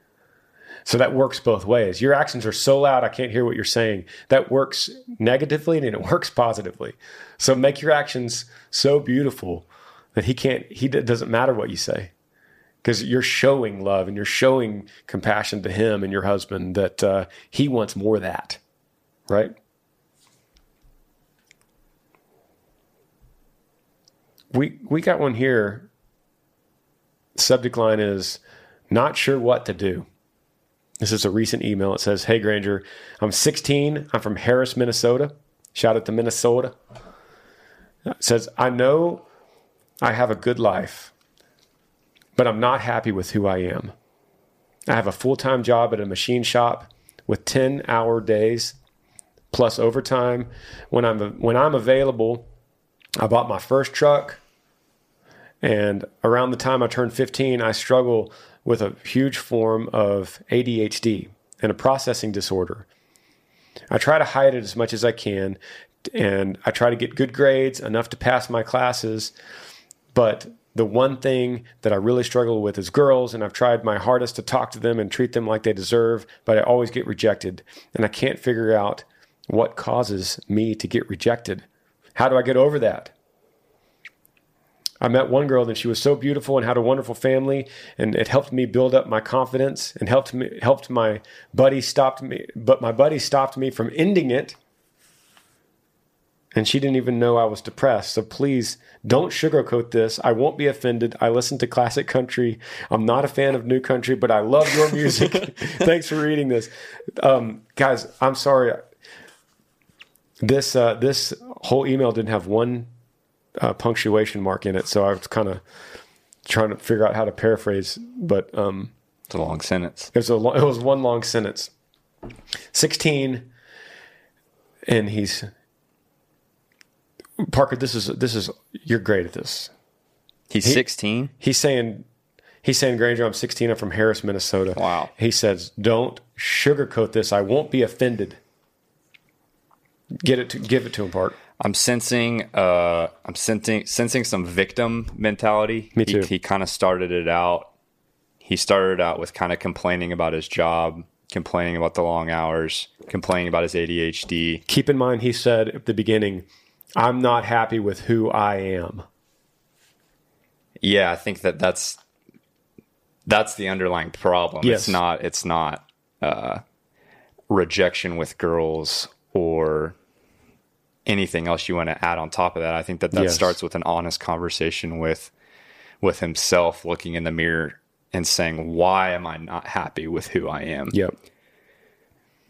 So that works both ways. Your actions are so loud, I can't hear what you're saying. That works negatively and it works positively. So make your actions so beautiful that it doesn't matter what you say, because you're showing love and you're showing compassion to him and your husband that he wants more of that, right? We got one here. Subject line is, not sure what to do. This is a recent email. It says, hey, Granger, I'm 16. I'm from Harris, Minnesota. Shout out to Minnesota. It says, I know I have a good life, but I'm not happy with who I am. I have a full-time job at a machine shop with 10-hour days plus overtime. When I'm available, I bought my first truck, and around the time I turned 15, I struggle with a huge form of ADHD and a processing disorder. I try to hide it as much as I can, and I try to get good grades, enough to pass my classes, but the one thing that I really struggle with is girls, and I've tried my hardest to talk to them and treat them like they deserve, but I always get rejected, and I can't figure out what causes me to get rejected. How do I get over that? I met one girl, and she was so beautiful and had a wonderful family, and it helped me build up my confidence and my buddy stopped me from ending it, and she didn't even know I was depressed. So please don't sugarcoat this. I won't be offended. I listen to classic country. I'm not a fan of new country, but I love your music. Thanks for reading this. Guys, I'm sorry. This whole email didn't have one punctuation mark in it, so I was kind of trying to figure out how to paraphrase, but it's a long sentence. It was one long sentence. 16, and he's Parker. This is you're great at this. He's 16. He's saying Granger, I'm 16. I'm from Harris, Minnesota. Wow. He says, don't sugarcoat this. I won't be offended. Give it to him, Parker. I'm sensing some victim mentality. Me too. He kind of started it out. He started out with kind of complaining about his job, complaining about the long hours, complaining about his ADHD. Keep in mind, he said at the beginning, I'm not happy with who I am. Yeah, I think that's the underlying problem. Yes. It's not rejection with girls or anything else you want to add on top of that. I think that yes. Starts with an honest conversation with himself, looking in the mirror and saying, why am I not happy with who I am? Yep.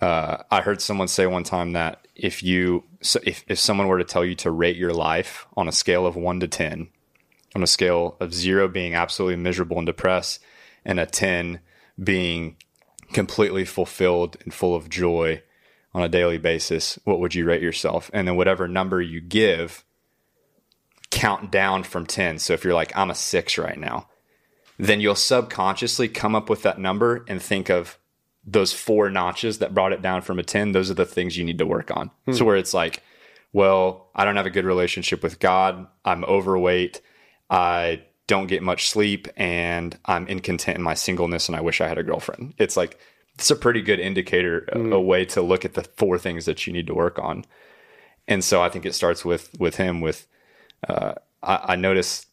I heard someone say one time that if someone were to tell you to rate your life on a scale of 1 to 10, on a scale of 0 being absolutely miserable and depressed, and a 10 being completely fulfilled and full of joy on a daily basis, what would you rate yourself? And then whatever number you give, count down from 10. So if you're like, I'm a 6 right now, then you'll subconsciously come up with that number and think of those four notches that brought it down from a 10, those are the things you need to work on. So where it's like, well, I don't have a good relationship with God. I'm overweight. I don't get much sleep and I'm incontent in my singleness and I wish I had a girlfriend. It's like, it's a pretty good indicator, a way to look at the four things that you need to work on. And so I think it starts with him, with, I notice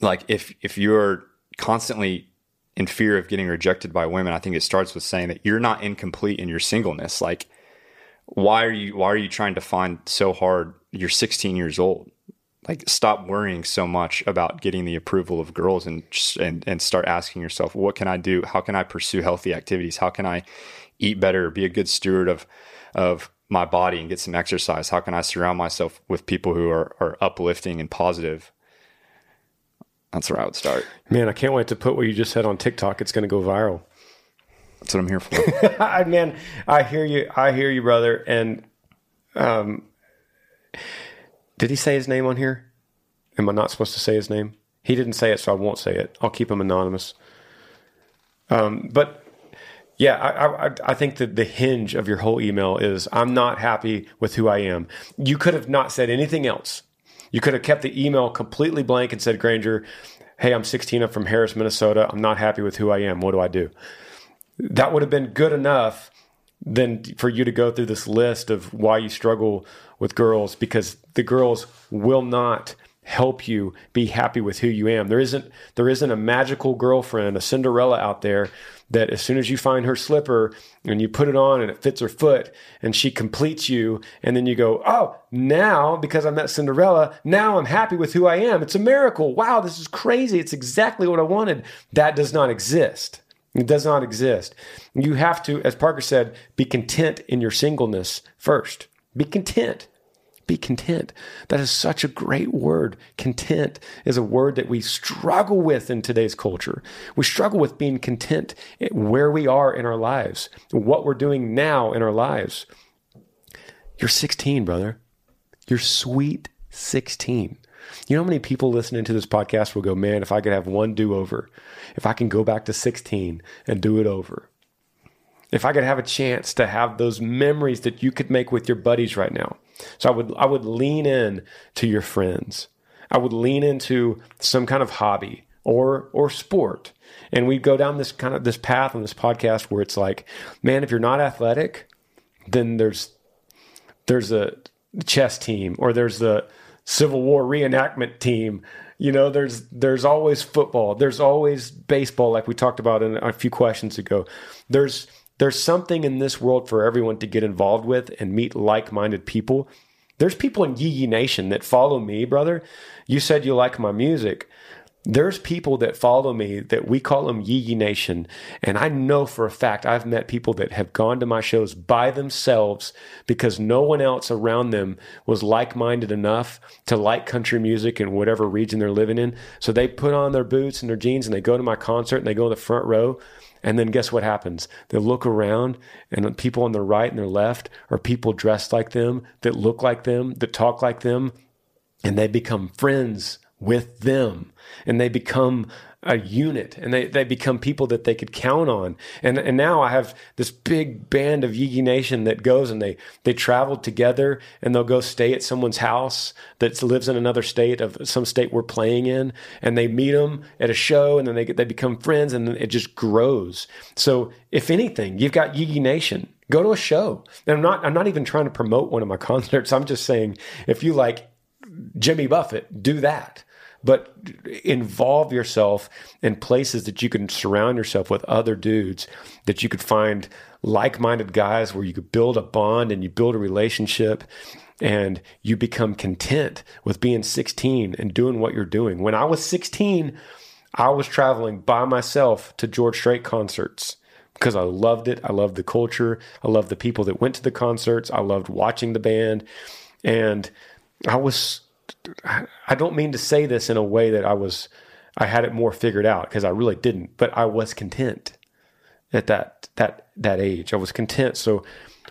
like if you're constantly in fear of getting rejected by women, I think it starts with saying that you're not incomplete in your singleness. Like, why are you trying to find so hard? You're 16 years old. Like, stop worrying so much about getting the approval of girls and start asking yourself, what can I do? How can I pursue healthy activities? How can I eat better, be a good steward of my body and get some exercise? How can I surround myself with people who are uplifting and positive? That's where I would start. Man, I can't wait to put what you just said on TikTok. It's going to go viral. That's what I'm here for. Man, I hear you. I hear you, brother. And, did he say his name on here? Am I not supposed to say his name? He didn't say it, so I won't say it. I'll keep him anonymous. But yeah, I think that the hinge of your whole email is, I'm not happy with who I am. You could have not said anything else. You could have kept the email completely blank and said, Granger, hey, I'm 16. I'm from Harris, Minnesota. I'm not happy with who I am. What do I do? That would have been good enough than for you to go through this list of why you struggle with girls, because the girls will not help you be happy with who you am. There isn't a magical girlfriend, a Cinderella out there that as soon as you find her slipper and you put it on and it fits her foot and she completes you, and then you go, oh, now because I'm that Cinderella, now I'm happy with who I am. It's a miracle. Wow, this is crazy. It's exactly what I wanted. That does not exist. It does not exist. You have to, as Parker said, be content in your singleness first. Be content. Be content. That is such a great word. Content is a word that we struggle with in today's culture. We struggle with being content where we are in our lives, what we're doing now in our lives. You're 16, brother. You're sweet 16. You know how many people listening to this podcast will go, man, if I could have one do-over, if I can go back to 16 and do it over, if I could have a chance to have those memories that you could make with your buddies right now. So I would lean in to your friends. I would lean into some kind of hobby or sport. And we go down this kind of this path on this podcast where it's like, man, if you're not athletic, then there's a chess team, or there's the Civil War reenactment team. You know, there's always football. There's always baseball, like we talked about in a few questions ago. There's something in this world for everyone to get involved with and meet like-minded people. There's people in Yee Yee Nation that follow me, brother. You said you like my music. There's people that follow me that we call them Yee Yee Nation. And I know for a fact I've met people that have gone to my shows by themselves because no one else around them was like-minded enough to like country music in whatever region they're living in. So they put on their boots and their jeans and they go to my concert and they go in the front row. And then guess what happens? They look around and people on their right and their left are people dressed like them, that look like them, that talk like them, and they become friends with them. And they become a unit, and they become people that they could count on. And now I have this big band of Yee Yee Nation that goes and they travel together, and they'll go stay at someone's house that lives in another state of some state we're playing in, and they meet them at a show, and then they become friends, and it just grows. So if anything, you've got Yee Yee Nation. Go to a show. And I'm not even trying to promote one of my concerts. I'm just saying, if you like Jimmy Buffett, do that. But involve yourself in places that you can surround yourself with other dudes, that you could find like-minded guys where you could build a bond and you build a relationship and you become content with being 16 and doing what you're doing. When I was 16, I was traveling by myself to George Strait concerts because I loved it. I loved the culture. I loved the people that went to the concerts. I loved watching the band. And I don't mean to say this in a way that I had it more figured out, because I really didn't, but I was content at that age. I was content. So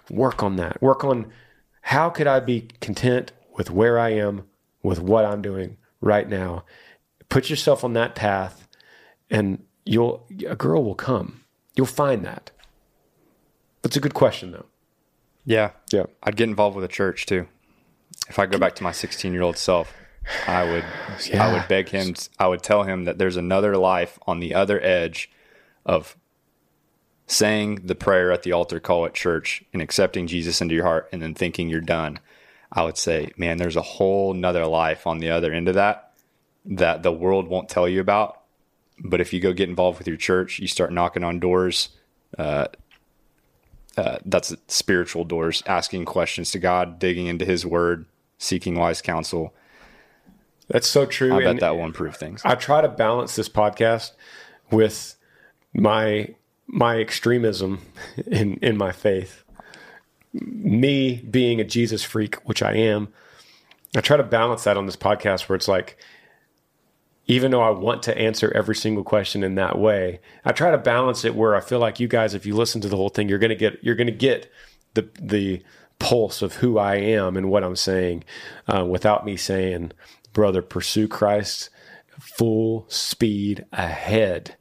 work on that. Work on how could I be content with where I am, with what I'm doing right now. Put yourself on that path and a girl will come. You'll find that. That's a good question, though. Yeah. Yeah. I'd get involved with a church, too. If I go back to my 16-year-old self, I would beg him. I would tell him that there's another life on the other edge of saying the prayer at the altar call at church and accepting Jesus into your heart and then thinking you're done. I would say, man, there's a whole nother life on the other end of that the world won't tell you about. But if you go get involved with your church, you start knocking on doors, that's spiritual doors, asking questions to God, digging into his word, seeking wise counsel. That's so true. I bet that will improve things. I try to balance this podcast with my extremism in my faith. Me being a Jesus freak, which I am, I try to balance that on this podcast where it's like, even though I want to answer every single question in that way, I try to balance it where I feel like you guys, if you listen to the whole thing, you're going to get the pulse of who I am and what I'm saying, without me saying, brother, pursue Christ full speed ahead,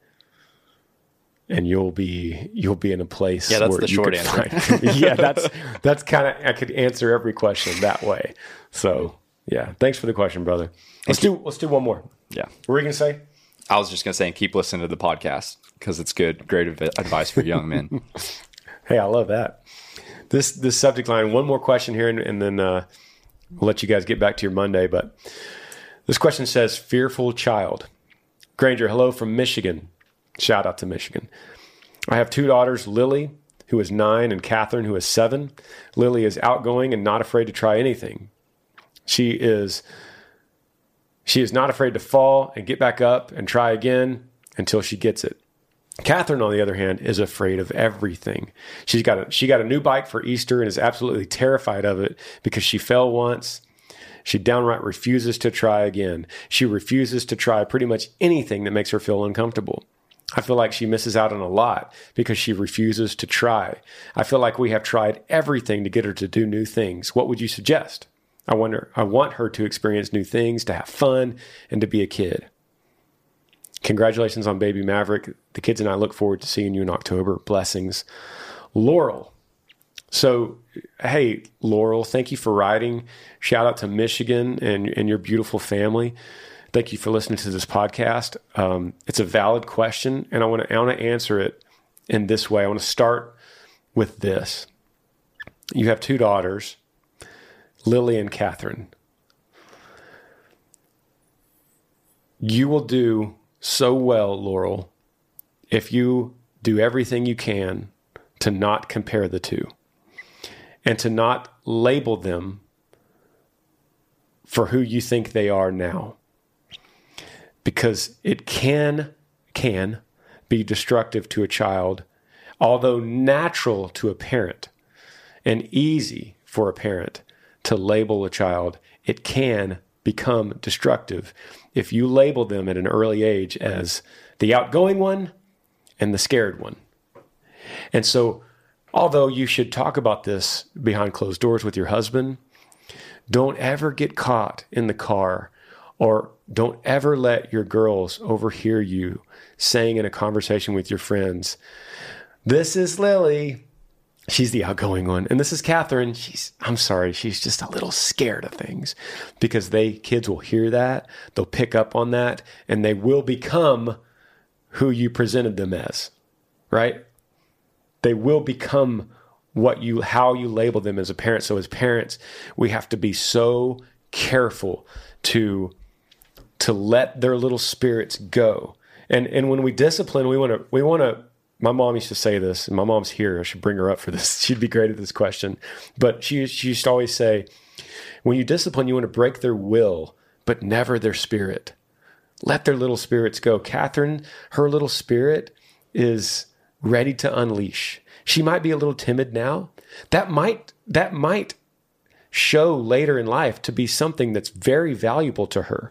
and you'll be in a place. Yeah, that's where the short answer. Yeah, that's kind of, I could answer every question that way. So yeah, thanks for the question, brother. Let's do one more. Yeah, what were you gonna say? I was just gonna say, and keep listening to the podcast because it's good, great advice for young men. Hey, I love that. This subject line. One more question here, and then we'll let you guys get back to your Monday. But this question says, "Fearful child." Granger, hello from Michigan. Shout out to Michigan. I have two daughters, Lily, who is 9, and Catherine, who is 7. Lily is outgoing and not afraid to try anything. She is not afraid to fall and get back up and try again until she gets it. Catherine, on the other hand, is afraid of everything. She got a new bike for Easter and is absolutely terrified of it because she fell once. She downright refuses to try again. She refuses to try pretty much anything that makes her feel uncomfortable. I feel like she misses out on a lot because she refuses to try. I feel like we have tried everything to get her to do new things. What would you suggest? I want her to experience new things, to have fun, and to be a kid. Congratulations on Baby Maverick. The kids and I look forward to seeing you in October. Blessings. Laurel. So, hey, Laurel, thank you for writing. Shout out to Michigan and your beautiful family. Thank you for listening to this podcast. It's a valid question, and I want to answer it in this way. I want to start with this. You have two daughters, Lily and Catherine. You will do so well, Laurel, if you do everything you can to not compare the two and to not label them for who you think they are now, because it can be destructive to a child, although natural to a parent and easy for a parent to label a child. It can become destructive if you label them at an early age as the outgoing one and the scared one. And so, although you should talk about this behind closed doors with your husband, don't ever get caught in the car, or don't ever let your girls overhear you saying in a conversation with your friends, "This is Lily. She's the outgoing one. And this is Catherine. She's just a little scared of things," because kids will hear that. They'll pick up on that, and they will become who you presented them as, right? They will become how you label them as a parent. So as parents, we have to be so careful to let their little spirits go. And when we discipline, we want to, my mom used to say this, and my mom's here. I should bring her up for this. She'd be great at this question. But she used to always say, when you discipline, you want to break their will, but never their spirit. Let their little spirits go. Catherine, her little spirit is ready to unleash. She might be a little timid now. That might show later in life to be something that's very valuable to her.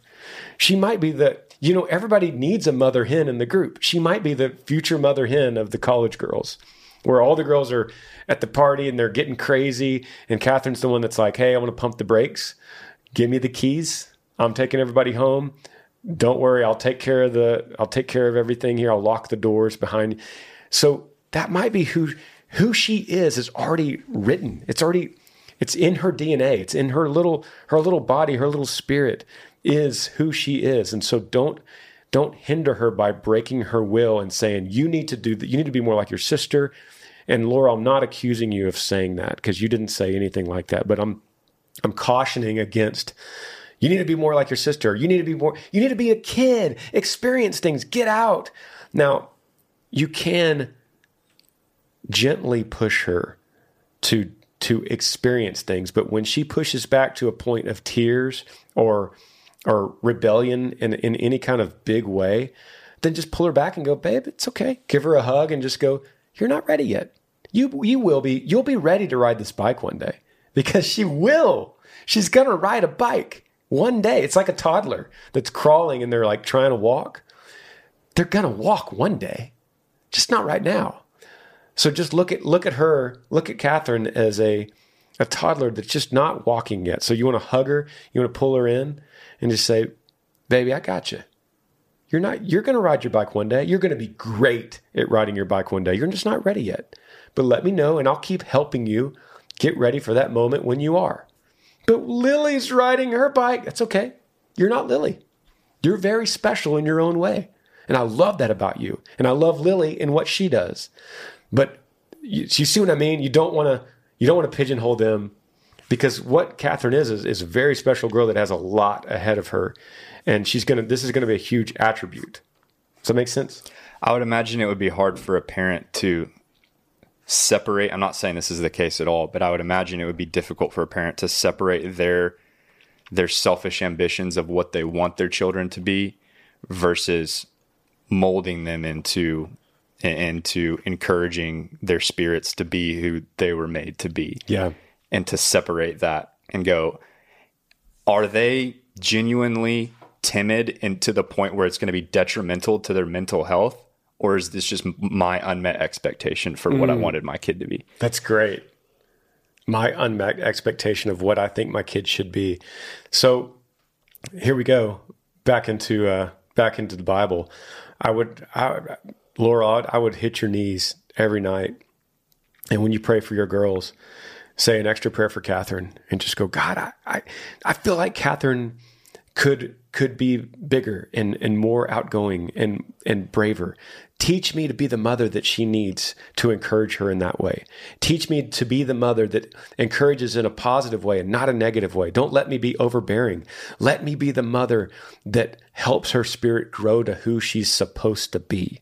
She might be everybody needs a mother hen in the group. She might be the future mother hen of the college girls, where all the girls are at the party and they're getting crazy. And Catherine's the one that's like, "Hey, I want to pump the brakes. Give me the keys. I'm taking everybody home. Don't worry. I'll take care of everything here. I'll lock the doors behind you." So that might be who who she is already written. It's in her DNA. It's in her little body, her little spirit is who she is. And so don't hinder her by breaking her will and saying, you need to do that. You need to be more like your sister. And Laura, I'm not accusing you of saying that because you didn't say anything like that, but I'm cautioning against, you need to be more like your sister. You need to be a kid, experience things, get out. Now you can gently push her to experience things. But when she pushes back to a point of tears or rebellion in any kind of big way, then just pull her back and go, babe, it's okay. Give her a hug and just go, you're not ready yet. You will be. You'll be ready to ride this bike one day because she will. She's going to ride a bike one day. It's like a toddler that's crawling and they're like trying to walk. They're going to walk one day, just not right now. So just look at her, look at Catherine as a toddler that's just not walking yet. So you want to hug her, you want to pull her in and just say, baby, I got you. You're going to ride your bike one day. You're going to be great at riding your bike one day. You're just not ready yet, but let me know and I'll keep helping you get ready for that moment when you are. But Lily's riding her bike. That's okay. You're not Lily. You're very special in your own way. And I love that about you. And I love Lily and what she does. But you see what I mean? You don't want to pigeonhole them, because what Catherine is a very special girl that has a lot ahead of her, and this is gonna be a huge attribute. Does that make sense? I would imagine it would be hard for a parent to separate. I'm not saying this is the case at all, but I would imagine it would be difficult for a parent to separate their selfish ambitions of what they want their children to be versus molding them into encouraging their spirits to be who they were made to be. Yeah. And to separate that and go, are they genuinely timid and to the point where it's going to be detrimental to their mental health? Or is this just my unmet expectation for what I wanted my kid to be? That's great. My unmet expectation of what I think my kid should be. So here we go. Back into the Bible. Laura, I would hit your knees every night. And when you pray for your girls, say an extra prayer for Catherine and just go, God, I feel like Catherine could be bigger and more outgoing and braver. Teach me to be the mother that she needs to encourage her in that way. Teach me to be the mother that encourages in a positive way and not a negative way. Don't let me be overbearing. Let me be the mother that helps her spirit grow to who she's supposed to be.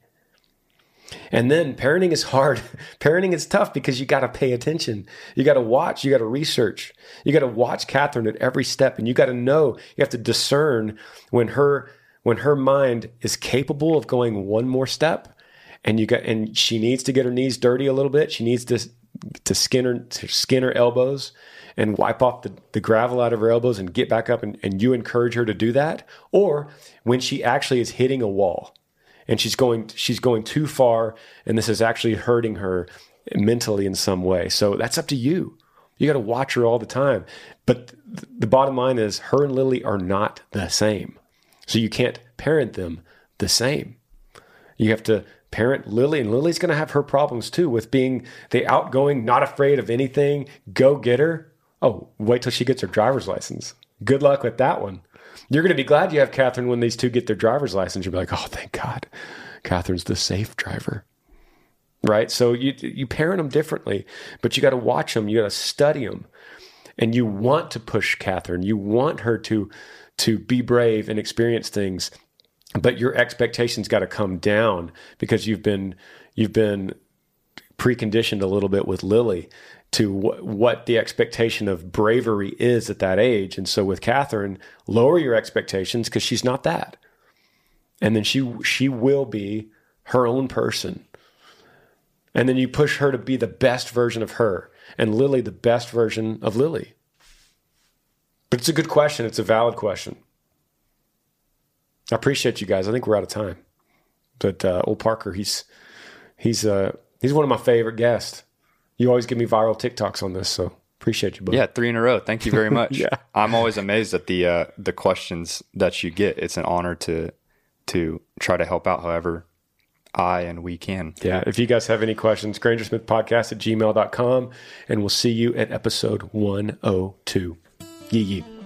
And then parenting is hard. Parenting is tough because you got to pay attention. You got to watch. You got to research. You got to watch Catherine at every step. And you got to know, you have to discern when her mind is capable of going one more step, and she needs to get her knees dirty a little bit. She needs to skin her elbows and wipe off the gravel out of her elbows and get back up, and you encourage her to do that. Or when she actually is hitting a wall, and she's going too far, and this is actually hurting her mentally in some way. So that's up to you. You got to watch her all the time. But the bottom line is, her and Lily are not the same. So you can't parent them the same. You have to parent Lily, and Lily's going to have her problems too with being the outgoing, not afraid of anything, go get her. Oh, wait till she gets her driver's license. Good luck with that one. You're going to be glad you have Catherine when these two get their driver's license. You'll be like, oh, thank God. Catherine's the safe driver, right? So you parent them differently, but you got to watch them. You got to study them. And you want to push Catherine. You want her to be brave and experience things, but your expectations got to come down because you've been preconditioned a little bit with Lily to what the expectation of bravery is at that age. And so with Catherine, lower your expectations because she's not that. And then she will be her own person. And then you push her to be the best version of her, and Lily the best version of Lily. But it's a good question. It's a valid question. I appreciate you guys. I think we're out of time. But old Parker, he's one of my favorite guests. You always give me viral TikToks on this, so appreciate you both. Yeah, 3 in a row. Thank you very much. Yeah. I'm always amazed at the questions that you get. It's an honor to try to help out however I and we can. Yeah. If you guys have any questions, grangersmithpodcast@gmail.com, and we'll see you at episode 102. Yee-yee.